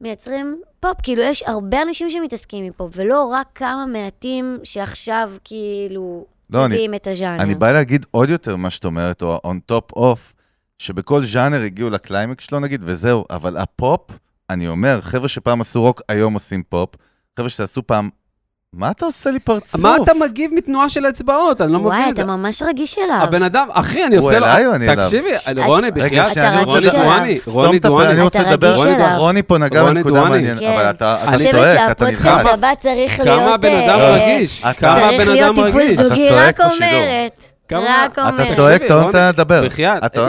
מייצרים פופ. כאילו, יש הרבה אנשים שמתעסקים מפופ, ולא רק כמה מעטים שעכשיו כאילו... לא, אני בא להגיד עוד יותר מה שאת אומרת, או on top off, שבכל ז'אנר הגיעו לקליימק שלו נגיד, וזהו, אבל הפופ, אני אומר, חבר'ה שפעם עשו רוק, היום עושים פופ, חבר'ה שעשו פעם, מה אתה עושה לי פרצוף? מה אתה מגיב מתנועה של האצבעות? אני לא מבין. וואי, אתה ממש רגיש אליו. הבן אדם, אחי, אני עושה לו... הוא אליי או אני אליו? תקשיבי, רוני, בחייאת. רוני דואני. אני רוצה לדבר, רוני פה נגע בנקודה מעניין, אבל אתה צועק, אתה נלחץ. שהפודקאסט הבא צריך להיות... כמה הבן אדם רגיש? כמה הבן אדם רגיש? אתה צועק בשידור. אתה צועק, אתה לא נתן לדבר.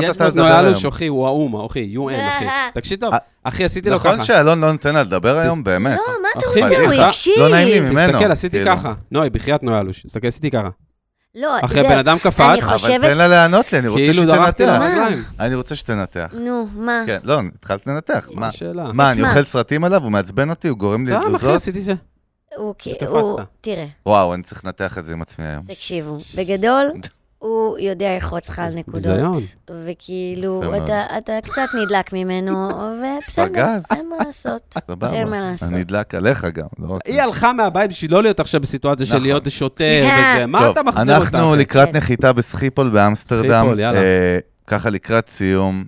יש בתנועה לו שוכי, הוא האומה, אוכי, UN, אחי. תקשיב טוב, אחי, עשיתי לו ככה. נכון שאלון לא נתן לדבר היום, באמת. לא, מה אתה רוצה? הוא יקשיב. לא נעים לי ממנו. תסתכל, עשיתי ככה. נוי, בחיית נויה לו, תסתכל, עשיתי ככה. לא, זה... אחרי בן אדם קפץ. אני חושבת... אבל תן לה לענות לי, אני רוצה שתנתח. אני רוצה שתנתח. נו, מה? כן, לא, התחלת לנתח. מה, אני אוכל סרטים עליו, הוא מעצבן אותי, הוא גורם לי לתזוזות. תראה. וואו, אני צריך לנתח את זה עם עצמי היום. תקשיבו, בגדול, הוא יודע לחוץ לך על נקודות. וכאילו, אתה קצת נדלק ממנו, ובסדר, אין מה לעשות. אין מה לעשות. נדלק עליך גם. היא הלכה מהבית בשביל לא להיות עכשיו בסיטואציה של להיות שוטר וזה. מה אתה מחזיר אותך? אנחנו לקראת נחיתה בסחיפול באמסטרדם. ככה לקראת סיום,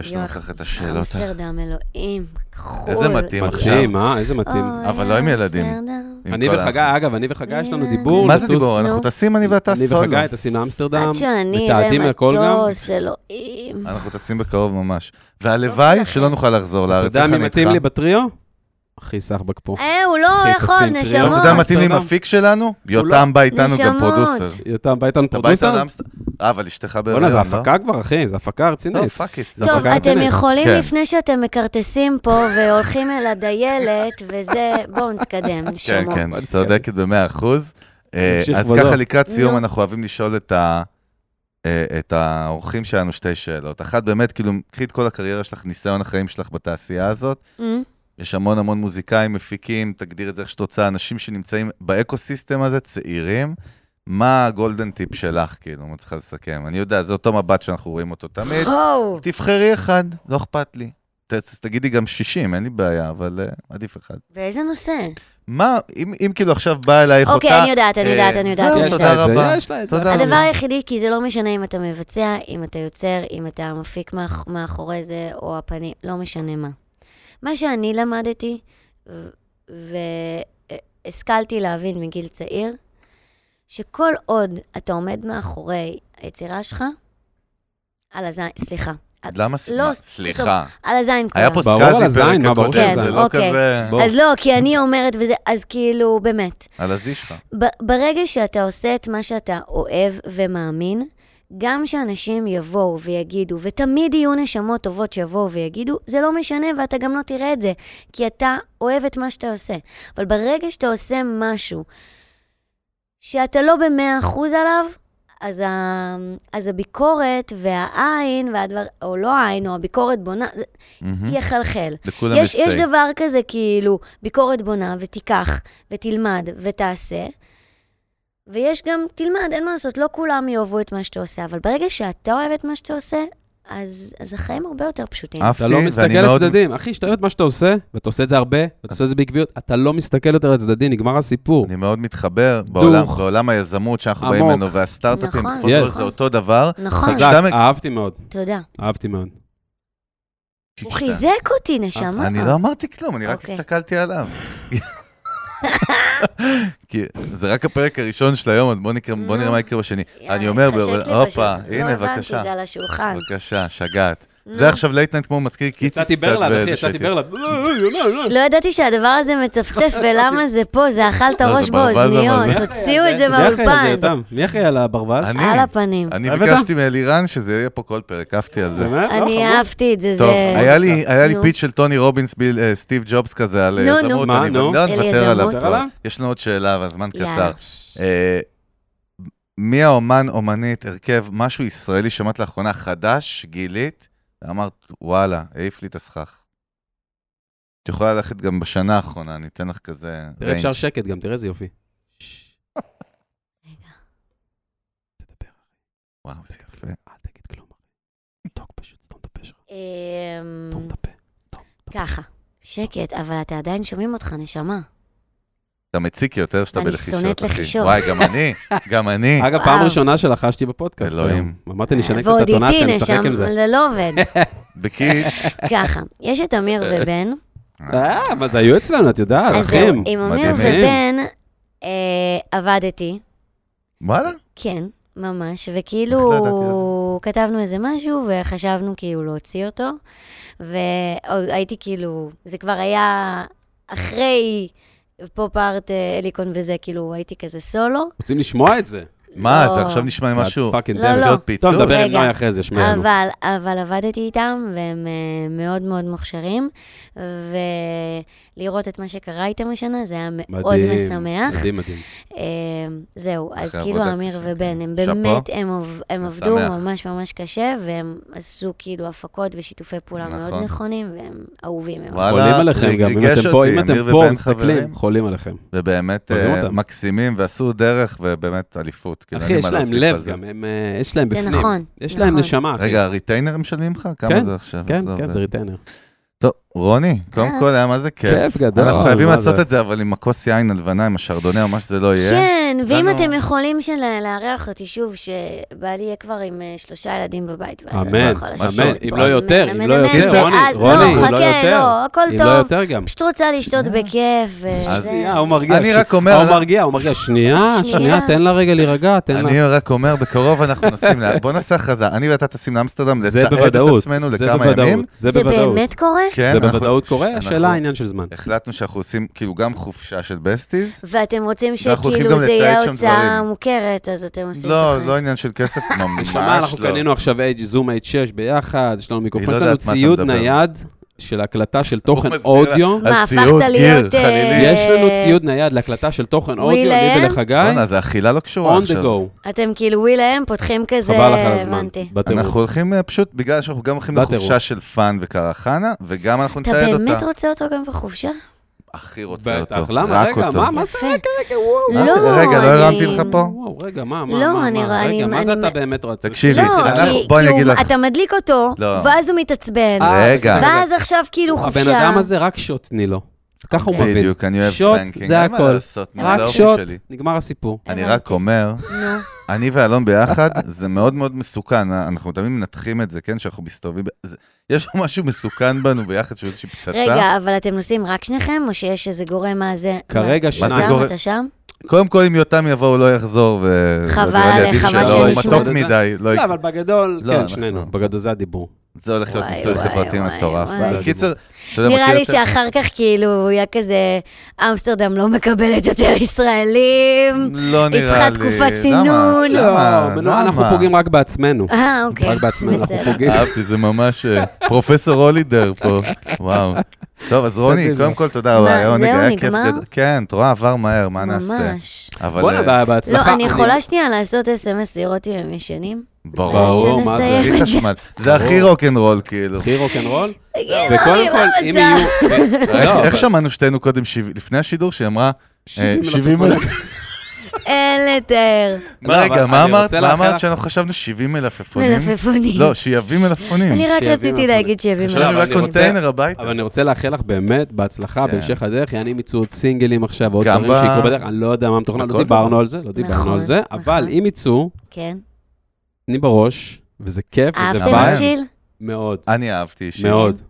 יש לנו ככה את השאלות. אמסטרדם, אלוהים, חול. איזה מתאים עכשיו. מתאים, איזה מתאים. אבל לא עם ילדים. אני וחגי, יש לנו דיבור. מה זה דיבור? אנחנו טסים, אני ואתה סולו. אני וחגי, טסים לאמסטרדם. עד שאני ומטוס, אלוהים. אנחנו טסים בקרוב ממש. והלוואי שלא נוכל לחזור לארץ. אתה יודע מי מתאים לי בטריו? אחי סחבק פה. הוא לא יכול, נשמות. אתה יודע מתאים לי מפיק שלנו? יותם בא איתנו גם פרודוסר. יותם בא איתנו פרודוסר? אבל אשתך ברעיון, לא? זה הפקה כבר, אחי, זה הפקה הרצינית. לא, פאק איט. טוב, אתם יכולים לפני שאתם מקרטסים פה והולכים אל הדיילת, וזה, בואו נתקדם, נשמות. כן, כן, צודקת ב100%. אז ככה לקראת סיום אנחנו אוהבים לשאול את האורחים שלנו שתי שאלות. אחת באמת, כאילו, קחי את כל הקריירה שלך, ניסיון החיים שלך בתעשייה הזאת. יש המון המון מוזיקאים, מפיקים, תגדיר את זה איך שתוצאה, אנשים שנמצאים באקוסיסטם הזה, צעירים, מה הגולדן טיפ שלך, כאילו, מה צריכה לסכם? אני יודע, זה אותו מבט שאנחנו רואים אותו תמיד. תבחרי אחד, לא אכפת לי. תגידי גם 60, אין לי בעיה, אבל עדיף אחד. ואיזה נושא? מה, אם כאילו עכשיו באה אלייך אותה... אוקיי, אני יודעת. זהו, תודה רבה. הדבר היחידי, כי זה לא משנה אם אתה מבצע, אם אתה יוצר, אם אתה מפיק מאחורי זה, או הפנים, לא משנה מה. מה שאני למדתי, והשכלתי להבין מגיל צעיר, שכל עוד אתה עומד מאחורי היצירה שלך, על הזין, סליחה. למה? סליחה. על הזין כולם. היה פה סקאזי פרק הקודם, זה לא כזה... אז לא, כי אני אומרת וזה, אז כאילו, באמת. על הזי שלך. ברגע שאתה עושה את מה שאתה אוהב ומאמין, גם שאנשים יבואו ויגידו, ותמיד יהיו נשמות טובות שיבואו ויגידו, זה לא משנה ואתה גם לא תראה את זה, כי אתה אוהב את מה שאתה עושה. אבל ברגע שאתה עושה משהו שאתה לא ב100% עליו, אז הביקורת והעין, או לא העין, או הביקורת בונה, יחלחל. יש דבר כזה כאילו, ביקורת בונה ותיקח ותלמד ותעשה, ויש גם, תלמד, אין מה לעשות, לא כולם יאהבו את מה שאתה עושה, אבל ברגע שאתה אוהב את מה שאתה עושה, אז החיים הרבה יותר פשוטים. אתה לא מסתכל על צדדים. אחי, שאתה אוהב את מה שאתה עושה, ואתה עושה את זה הרבה, ואתה עושה את זה בעקביות, אתה לא מסתכל יותר על צדדים, נגמר הסיפור. אני מאוד מתחבר בעולם היזמות שאנחנו באים ממנו, והסטארט-אפים, זה אותו דבר. נכון. אהבתי מאוד. תודה. אהבתי מאוד. הוא חיזק אותי, נשמה. אני לא אמרתי כלום, אני רק הסתכלתי עליו. כי זה רק הפרק הראשון של היום, בוא נראה מה יקרה בשני. אני אומר, הופה, הנה, בבקשה. לא הבנתי, זה על השולחן. בבקשה, שגעת. זה עכשיו לייטנט כמו מזכיר קיציס קצת באיזה שקט. לא ידעתי שהדבר הזה מצפצף, ולמה זה פה, זה אכל את הראש בו, אוזניות, תוציאו את זה מהאולפן. מי אחרי על הברווז? על הפנים. אני ביקשתי מאלירן שזה יהיה פה כל פרק, אהבתי על זה. אני אהבתי את זה. טוב, היה לי פיץ של טוני רובינס, סטיב ג'ובס כזה, על יזמות, אני נוותר עליו. יש לנו עוד שאלה, והזמן קצר. מי האומן, אומנית, הרכב, משהו ישראלי שמעת לאחרונה חדש, גילית, ואמרת, וואלה, העיף לי את הסכך. את יכולה ללכת גם בשנה האחרונה, אני אתן לך כזה ריינג'. תראה, אפשר שקט גם, תראה איזה יופי. רגע. תדבר. וואו, זה יפה. אל תגיד כלום. תוק פשוט, סתום את הפה שלך. סתום את הפה. ככה, שקט, אבל אתה עדיין שומעים אותך, נשמה. אתה מציק יותר שאתה בלחישות. אני שונאת לחישות. וואי, גם אני. אגב, פעם ראשונה שלחשתי בפודקאסט. אלוהים. אמרתי, נשנה קצת את הטונציה, נשחק עם זה. ועוד איתי, לא עובד. בקיץ. ככה, יש את אמיר ובן. מה זה היו אצלנו, את יודעת, אחים. עם אמיר ובן עבדתי. וואלה? כן, ממש. וכאילו, כתבנו איזה משהו, וחשבנו כאילו להוציא אותו. והייתי כאילו, זה כבר היה אחרי... פופ-ארט, אליקון וזה, כאילו, הייתי כזה סולו. רוצים לשמוע את זה? מה, זה עכשיו נשמע משהו. לא. טוב, נדבר עם נוי אחרי זה, שמענו. אבל עבדתי איתם, והם מאוד מאוד מוכשרים, ולראות את מה שקרה איתם השנה, זה היה מאוד משמח. מדהים, מדהים. זהו, אז כאילו, אמיר ובן, הם באמת, הם עבדו ממש ממש קשה, והם עשו כאילו הפקות ושיתופי פעולה מאוד נכונים, והם אהובים מאוד. חולים עליכם גם, אם אתם פה, מסתכלים, חולים עליכם. ובאמת מקסימים, ועשו דרך, ובאמת אליפות. אחי, יש להם לב גם, יש להם בפנים. זה נכון. יש להם נשמה. רגע, הריטיינרים שלי ממך? כמה זה עכשיו? כן, זה ריטיינר. טוב, רוני, קודם כל היה מה זה כיף. כיף גדול. אנחנו חייבים לעשות את זה, אבל עם הכוס יין הלבנה, עם השרדוני, או מה שזה לא יהיה. כן, ואם אתם יכולים להארח אותי שוב, שבעלי יהיה כבר עם 3 ילדים בבית. אמן, אמן, אם לא יותר, אם לא יותר, רוני. לא, חכה, לא, הכל טוב. פשוט רוצה לשתות בכיף. אני רק אומר... הוא מרגיע, שנייה, תן לה רגע להירגע, תן לה. אני רק אומר, בקרוב אנחנו נשים לה... בוא נעשה הכרזה, אני ואתה תשים לאמסטרדם, לתעד את עצמנו לכמה ימים. זה באמת קורה? זה בוודאות קורה, השאלה העניין של זמן. החלטנו שאנחנו עושים כאילו גם חופשה של בסטיז. ואתם רוצים שכאילו זה יהיה הוצאה מוכרת, אז אתם עושים... לא עניין של כסף ממש, לא. אנחנו קנינו עכשיו זום H6 ביחד, יש לנו מיקרופון, יש לנו ציוד נייד של הקלטה של תוכן אודיו. מה, הפכת להיות... יש לנו ציוד נייד להקלטה של תוכן אודיו, לי ולחגי. אז האכילה לא קשורה עכשיו. אתם כאילו ווילהם פותחים כזה... חבל לך על הזמן. אנחנו הולכים פשוט, בגלל שאנחנו גם הולכים לחופשה של פן וקרחנה, וגם אנחנו נתעד אותה. אתה באמת רוצה אותו גם בחופשה? הכי רוצה אותו. בטח, למה? רגע, מה זה רגע? וואו. רגע, לא הרמתי לך פה? וואו, רגע, מה זה אתה באמת רוצה? תקשיבי, בואי אני אגיד לך. אתה מדליק אותו, ואז הוא מתעצבן. רגע. ואז עכשיו כאילו חופשה. הבן אדם הזה רק שוט, נילו. ככה הוא מבין. בדיוק, אני אוהב ספנקינג. זה הכל. רק שוט, נגמר הסיפור. אני רק אומר, אני ואלון ביחד, זה מאוד מאוד מסוכן. אנחנו תמיד מנתחים את זה, כן, שאנחנו מסתובבים... יש משהו מסוכן בנו ביחד שהוא איזושהי פצצה. רגע, אבל אתם נוסעים רק שניכם, או שיש איזה גורם מה זה? כרגע שם, אתה שם? קודם כל, אם יותם יבוא, הוא לא יחזור. חבל עליך, מה שנשמע. מתוק מדי. לא, אבל בגדול, כן, שנינו. בגדול זה הדיבור. זה הולך להיות ניסוי חברתי מטורף. קיצר, נראה לי שאחר כך כאילו היה כזה, אמסטרדם לא מקבלת יותר ישראלים, לא נראה לי. יצחה תקופת צינון. למה? אנחנו פוגעים רק בעצמנו. אוקיי. רק בעצמנו, אנחנו פוגעים. אהבתי, זה ממש פרופסור הולידר פה. וואו. טוב, אז רוני, קודם כל תודה רבה. זהו, נגמר? כן, תראה, עבר מהר, מה נעשה? ממש. בוא נבא, בהצלחה. לא, אני יכולה שנייה לעשות אס-אמס לראות אם הם ישנים. ברור, מה זה הכי חשמל. זה הכי רוק'נ'רול, כאילו. הכי רוק'נ'רול? וקודם כל, אם יהיו... איך שמענו שתינו קודם, לפני השידור, שהיא אמרה... 70,000. אין לתאר. רגע, מה אמרת שאנחנו חשבנו 70,000 אפונים? מלפפונים. לא, שיביא מלפפונים. אני רק רציתי להגיד שיביא מלפפונים. חשבנו לקונטיינר הביתה. אבל אני רוצה לאחל לך באמת בהצלחה, בהמשך הדרך, יעני מיצאו סינגלים עכשיו, ועוד דברים שיקרו בדרך, אני לא יודע מה מתוכנן, לא דיברנו על זה, אבל אם יצאו אני בראש, וזה כיף, וזה בא. אהבתם את שיל? מאוד. אני אהבתי שיל. מאוד.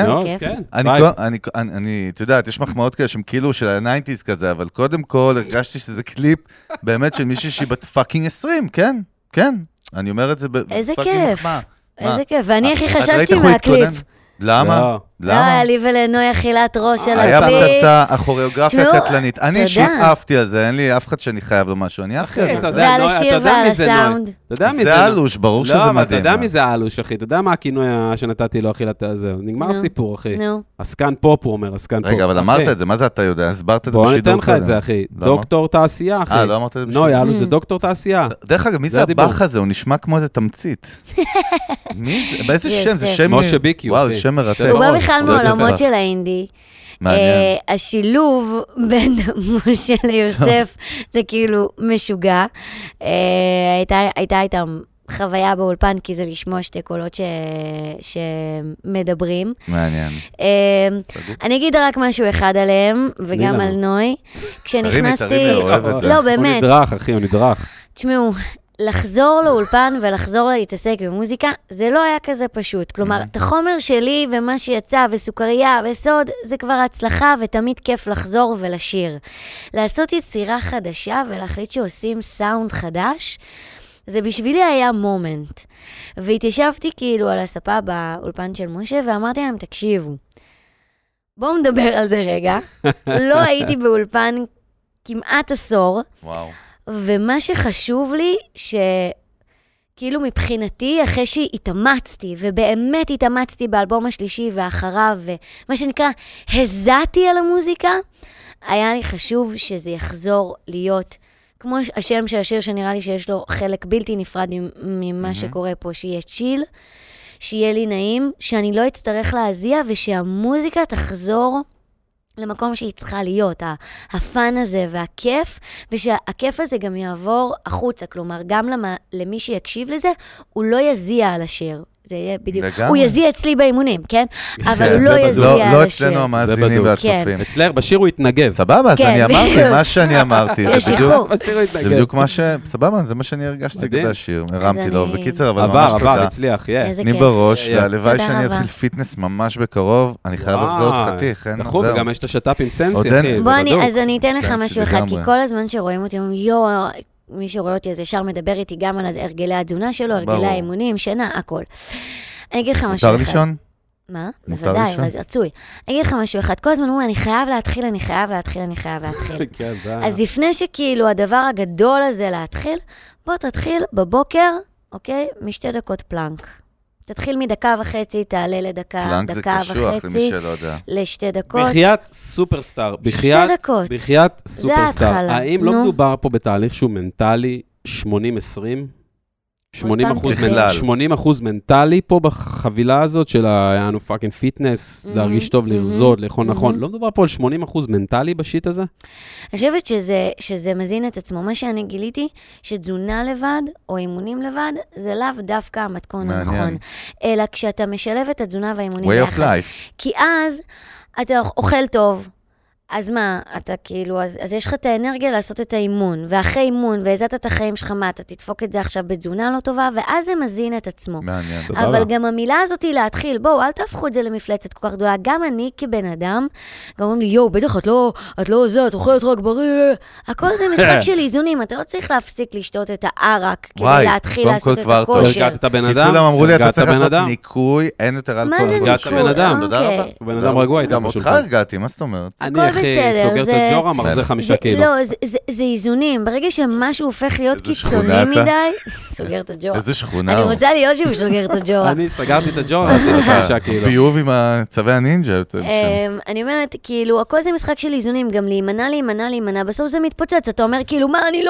כן? כן. אני, אתה יודעת, יש מחמאות כאלה שהם כאילו של ה-90s כזה, אבל קודם כל הרגשתי שזה קליפ באמת של מישהי שהיא בת פאקינג 20, כן? כן. אני אומר את זה בפאקינג מחמאה. איזה כיף, ואני הכי חששתי מהקליפ. למה? לא, היה לי ולנוי אכילת ראש על הפי. היה בצצה, הכוריאוגרפיה הקטלנית. אני אישית אהבתי על זה, אין לי אף אחד שאני חייב לו משהו, אני אהבתי על זה. ועל השיר ועל הסאונד. זה אלוש, ברור שזה מדהים. לא, אתה יודע מי זה אלוש, אחי? אתה יודע מה הכינוי שנתתי לו אכילת הזה? נגמר הסיפור, אחי. עסקן פופ, הוא אומר, עסקן פופ. רגע, אבל אמרת את זה, מה זה אתה יודע? הסברת את זה בשידור. בוא ניתן לך את זה, אחי. דוקטור תעשייה, אחי. לא אמרת את זה. נוי, אלוש זה דוקטור תעשייה. דרך אגב, מי זה הבח הזה? הוא נשמע כמו איזה תמצית. מי זה? באיזה שם? זה שם... משה ביקי. וואו, זה שם מרתק. הוא בא בכלל מעולמות של האינדי. השילוב בין משה ליוסף זה כאילו משוגע. הייתה איתם חוויה באולפן, כי זה לשמוע שתי קולות שמדברים. מעניין. אני אגיד רק משהו אחד עליהם, וגם על נוי. כשנכנסתי... לא, באמת. הוא נדרך, אחי, הוא נדרך. תשמעו... לחזור לאולפן ולחזור להתעסק במוזיקה, זה לא היה כזה פשוט. כלומר, את החומר שלי ומה שיצא וסוכריה וסוד, זה כבר הצלחה ותמיד כיף לחזור ולשיר. לעשות יצירה חדשה ולהחליט שעושים סאונד חדש, זה בשבילי היה מומנט. והתיישבתי כאילו על הספה באולפן של משה ואמרתי להם, תקשיבו, בואו נדבר על זה רגע. לא הייתי באולפן כמעט עשור. וואו. ומה שחשוב לי, שכאילו מבחינתי, אחרי שהתאמצתי, ובאמת התאמצתי באלבום השלישי ואחריו, ומה שנקרא, הזעתי על המוזיקה, היה לי חשוב שזה יחזור להיות, כמו השם של השיר שנראה לי שיש לו חלק בלתי נפרד ממה שקורה פה, שיהיה צ'יל, שיהיה לי נעים, שאני לא אצטרך להזיע, ושהמוזיקה תחזור... למקום שהיא צריכה להיות, הפן הזה והכיף, ושהכיף הזה גם יעבור החוצה, כלומר, גם למי שיקשיב לזה, הוא לא יזיע על השיר. זה יהיה בדיוק. הוא יזיע אצלי באימונים, כן? אבל הוא לא יזיע על השיר. לא אצלנו המאזינים והצופים. אצלך, בשיר הוא יתנגב. סבבה, אז אני אמרתי מה שאני אמרתי. זה בדיוק מה ש... סבבה, זה מה שאני הרגשתי כדי השיר. הרמתי לו, בקיצר, אבל ממש תודה. עבר, הצליח, יהיה. אני בראש, והלוואי שאני אתחיל פיטנס ממש בקרוב. אני חייב לחזור את חתיך. נכון, וגם יש את השת"פ עם סנסי, אחי. בוא, אז אני אתן לך משהו אחד, כי כל הזמן שרואים אותי, מי שרואה אותי אז ישר מדבר איתי גם על הרגלי התזונה שלו, הרגלי האימונים, שינה, הכל. אני אגיד לך משהו אחד. מותר לישון? מה? בוודאי, רצוי. אני אגיד לך משהו אחד. כל הזמן הוא אומר, אני חייב להתחיל. אז לפני שכאילו הדבר הגדול הזה להתחיל, בוא תתחיל בבוקר, אוקיי? משתי דקות פלנק. תתחיל מדקה וחצי, תעלה לדקה, דקה וחצי, לשתי דקות. בחיית סופרסטאר. שתי דקות. בחיית סופרסטאר. האם לא מדובר פה בתהליך שהוא מנטלי 80-20? 80% מנטלי פה בחבילה הזאת של היענו פאקינג פיטנס, להרגיש טוב, לרזות, לאכול נכון. לא מדובר פה על 80% מנטלי בשיט הזה? אני חושבת שזה מזין את עצמו. מה שאני גיליתי, שתזונה לבד או אימונים לבד, זה לאו דווקא המתכון הנכון. אלא כשאתה משלב את התזונה והאימונים ביחד. כי אז אתה אוכל טוב. אז מה, אתה כאילו, אז יש לך את האנרגיה לעשות את האימון, ואחרי אימון, ועזת את החיים שלך, מה, אתה תדפוק את זה עכשיו בתזונה לא טובה, ואז זה מזין את עצמו. מעניין, תודה. אבל גם המילה הזאת היא להתחיל, בואו, אל תהפכו את זה למפלצת כל כך גדולה, גם אני כבן אדם, גם אומרים לי, יואו, בטח, את לא זה, את אוכלת רק בריא, הכל זה משחק של איזונים, אתה לא צריך להפסיק לשתות את הערק, כדי להתחיל לעשות את הכושר. הרגעת את הבן אדם? כולם אמרו לי, אתה צריך לעשות ניקוי, אין יותר אלכוהול. הרגעת את הבן אדם? בן אדם רגוע, גם אותך הרגעתי, מה זאת אומרת? סוגרת את ג'ורה, מרזה 5 קילו. לא, זה איזונים. ברגע שמשהו הופך להיות קיצוני מדי, סוגרת את ג'ורה. איזה שכונה. אני רוצה להיות שהוא סוגרת את ג'ורה. אני סגרתי את הג'ורה, עשיתי 5 קילו. ביוב עם הצווי הנינג'ה יותר שם. אני אומרת, כאילו, הכל זה משחק של איזונים, גם להימנע. בסוף זה מתפוצץ. אתה אומר, כאילו, מה, אני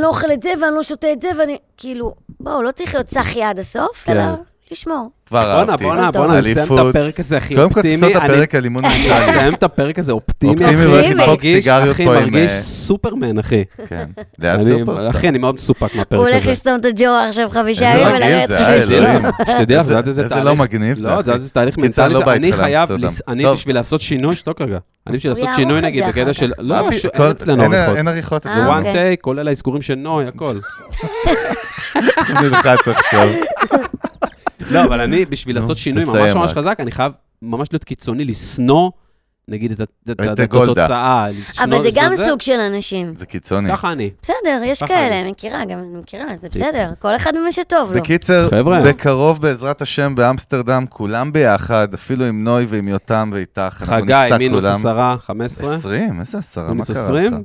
לא אוכל את זה, ואני לא שותה את זה, ואני, כאילו, בואו, לא צריך להיות צחי עד הסוף, אלא... לשמור. כבר אהבתי. בואו נסיים את הפרק הזה הכי אופטימי. קודם כל תעשו את הפרק הלימון. נסיים את הפרק הזה אופטימי. אופטימי ואיך לדפוק סיגריות פה עם... מרגיש סופרמן, אחי. כן. ליד סופרסטאר. אחי, אני מאוד מסופק מהפרק הזה. הוא הולך לסתום את הג'ו עכשיו 5 ימים. איזה מגניב זה. שתדעי, זה עד איזה תהליך. זה לא מגניב זה. לא, זה עד איזה תהליך מנטלי. אני חייב, אני בשביל לעשות שינוי, שתוק רגע. אני בשביל לעשות שינוי, נגיד, בגדע של... לא, אין עריכות. זה one take, כולל ההזכורים של נוי, הכל. לא, אבל אני, בשביל לעשות שינוי ממש ממש חזק, אני חייב ממש להיות קיצוני, לסנוע, נגיד את התוצאה. אבל זה גם סוג של אנשים. זה קיצוני. ככה אני. בסדר, יש כאלה, מכירה, גם אני מכירה, זה בסדר. כל אחד ממה שטוב לו. בקיצר, בקרוב בעזרת השם באמסטרדם, כולם ביחד, אפילו עם נוי ועם יותם ואיתך. חגי, מינוס 10, 15. 20, איזה 10, מה קרה?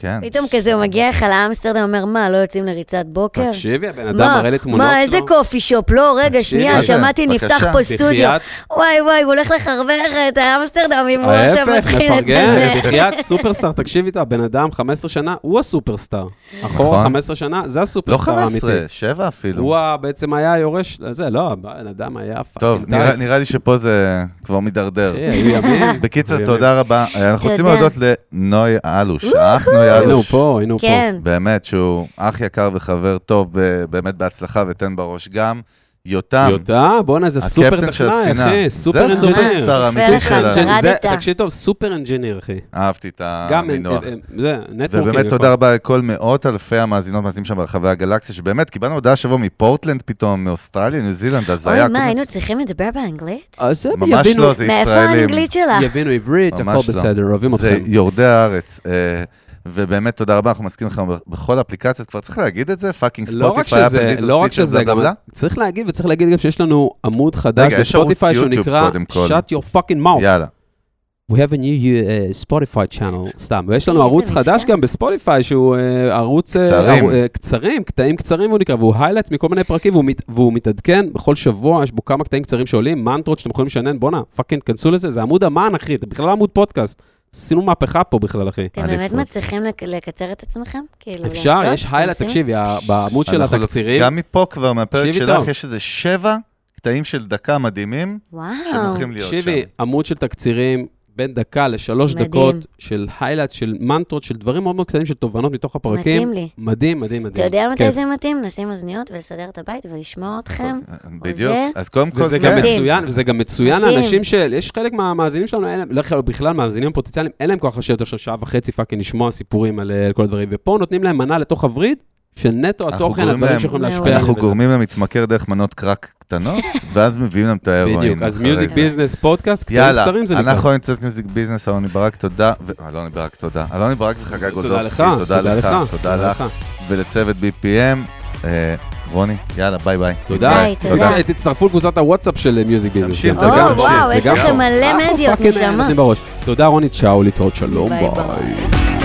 כן. פתאום כזה הוא מגיע לך לאמסטרדם, אומר, מה, לא יוצאים לריצת בוקר? תקשיבי, הבן אדם מראה לתמונות שלו. מה, איזה קופי שופ, לא, רגע, שנייה, שמעתי, נפתח פה סטודיו. וואי, וואי, הוא הולך לחרבך את האמסטרדם, אם הוא עכשיו מתחיל את זה. בחייאת, סופרסטאר, תקשיבי איתה, הבן אדם 15 שנה, הוא הסופרסטאר. אחורה 15 שנה, זה הסופרסטאר האמיתי. לא 15, 7 אפילו. הוא בעצם היה יורש, זה לא, הבן אדם היה... טוב, נראה לי שפה זה כבר מדרדר. בקיצור, תודה רבה. אנחנו רוצים להודות לנוי אלוש, היינו פה, היינו פה. באמת שהוא אח יקר וחבר טוב, באמת בהצלחה ותן בראש גם. יותם. יותם, בוא'נה, זה סופר תכנאי, אחי. סופר אנג'יניר. זה סופרסטאר אמיתי שלה. תקשיב טוב, סופר אנג'יניר, אחי. אהבתי את המינוח. זה, נטוורקינג. ובאמת תודה רבה לכל מאות אלפי המאזינות מאזינים שם ברחבי הגלקסיה, שבאמת קיבלנו הודעה השבוע מפורטלנד פתאום, מאוסטרליה, ניו זילנד, אז היה... מה, היינו צריכים לדבר באנגלית? ממש לא, זה ישראלים. ובאמת תודה רבה, אנחנו מסכים לכם בכל אפליקציות, כבר צריך להגיד את זה, פאקינג ספוטיפיי, לא רק שזה, גם צריך להגיד, וצריך להגיד גם שיש לנו עמוד חדש בספוטיפיי, שהוא נקרא Shut Your Fucking Mouth. יאללה. We have a new Spotify channel, סתם, ויש לנו ערוץ חדש גם בספוטיפיי, שהוא ערוץ קצרים, קטעים קצרים הוא נקרא, והוא highlight מכל מיני פרקים, והוא מתעדכן, בכל שבוע יש בו כמה קטעים קצרים שעולים, מנטרות שאתם יכולים לשנן, בונה, פאקינג, כנסו לזה, זה עמוד אמן, אחי, זה בכלל עמוד פודקאסט. עשינו מהפכה פה בכלל, אחי. אתם באמת מצליחים לקצר את עצמכם? אפשר, יש הילה, תקשיבי, בעמוד של התקצירים. גם מפה כבר, מהפרק שלך, יש איזה 7 קטעים של דקה מדהימים, שמוכרים להיות שם. תקשיבי, עמוד של תקצירים, בין דקה ל3 דקות, של היילייט, של מנטרות, של דברים מאוד מאוד קטנים, של תובנות מתוך הפרקים. מתאים לי. מדהים, מדהים, מדהים. אתה יודע מתי זה מתאים? נשים אוזניות ולסדר את הבית ולשמוע אתכם. בדיוק. אז קודם כל... וזה גם מצוין, וזה גם מצוין. האנשים של... יש חלק מהמאזינים שלנו, בכלל מהמאזינים הפוטנציאליים, אין להם כוח לשבת עכשיו שעה וחצי פאקי לשמוע סיפורים על כל הדברים, ופה נותנים להם מנה לתוך הוריד, שנטו התוכן, הדברים שיכולים להשפיע. אנחנו גורמים להם להתמכר דרך מנות קרק קטנות, ואז מביאים להם את ההירואין. בדיוק, אז מיוזיק ביזנס פודקאסט, קטעים קצרים זה נקרא. יאללה, אנחנו נמצאת מיוזיק ביזנס, אלוני ברק, תודה. אלוני ברק, תודה. אלוני ברק וחגי גולדובסקי, תודה לך. ולצוות BPM, רוני, יאללה, ביי ביי. תודה. תצטרפו לקבוצת הוואטסאפ של מיוזיק ביזנס. תמשיך, תודה. וואו, יש לכם מלא מדיות, נשמה. תודה רוני, צ'או, להתראות, שלום, ביי.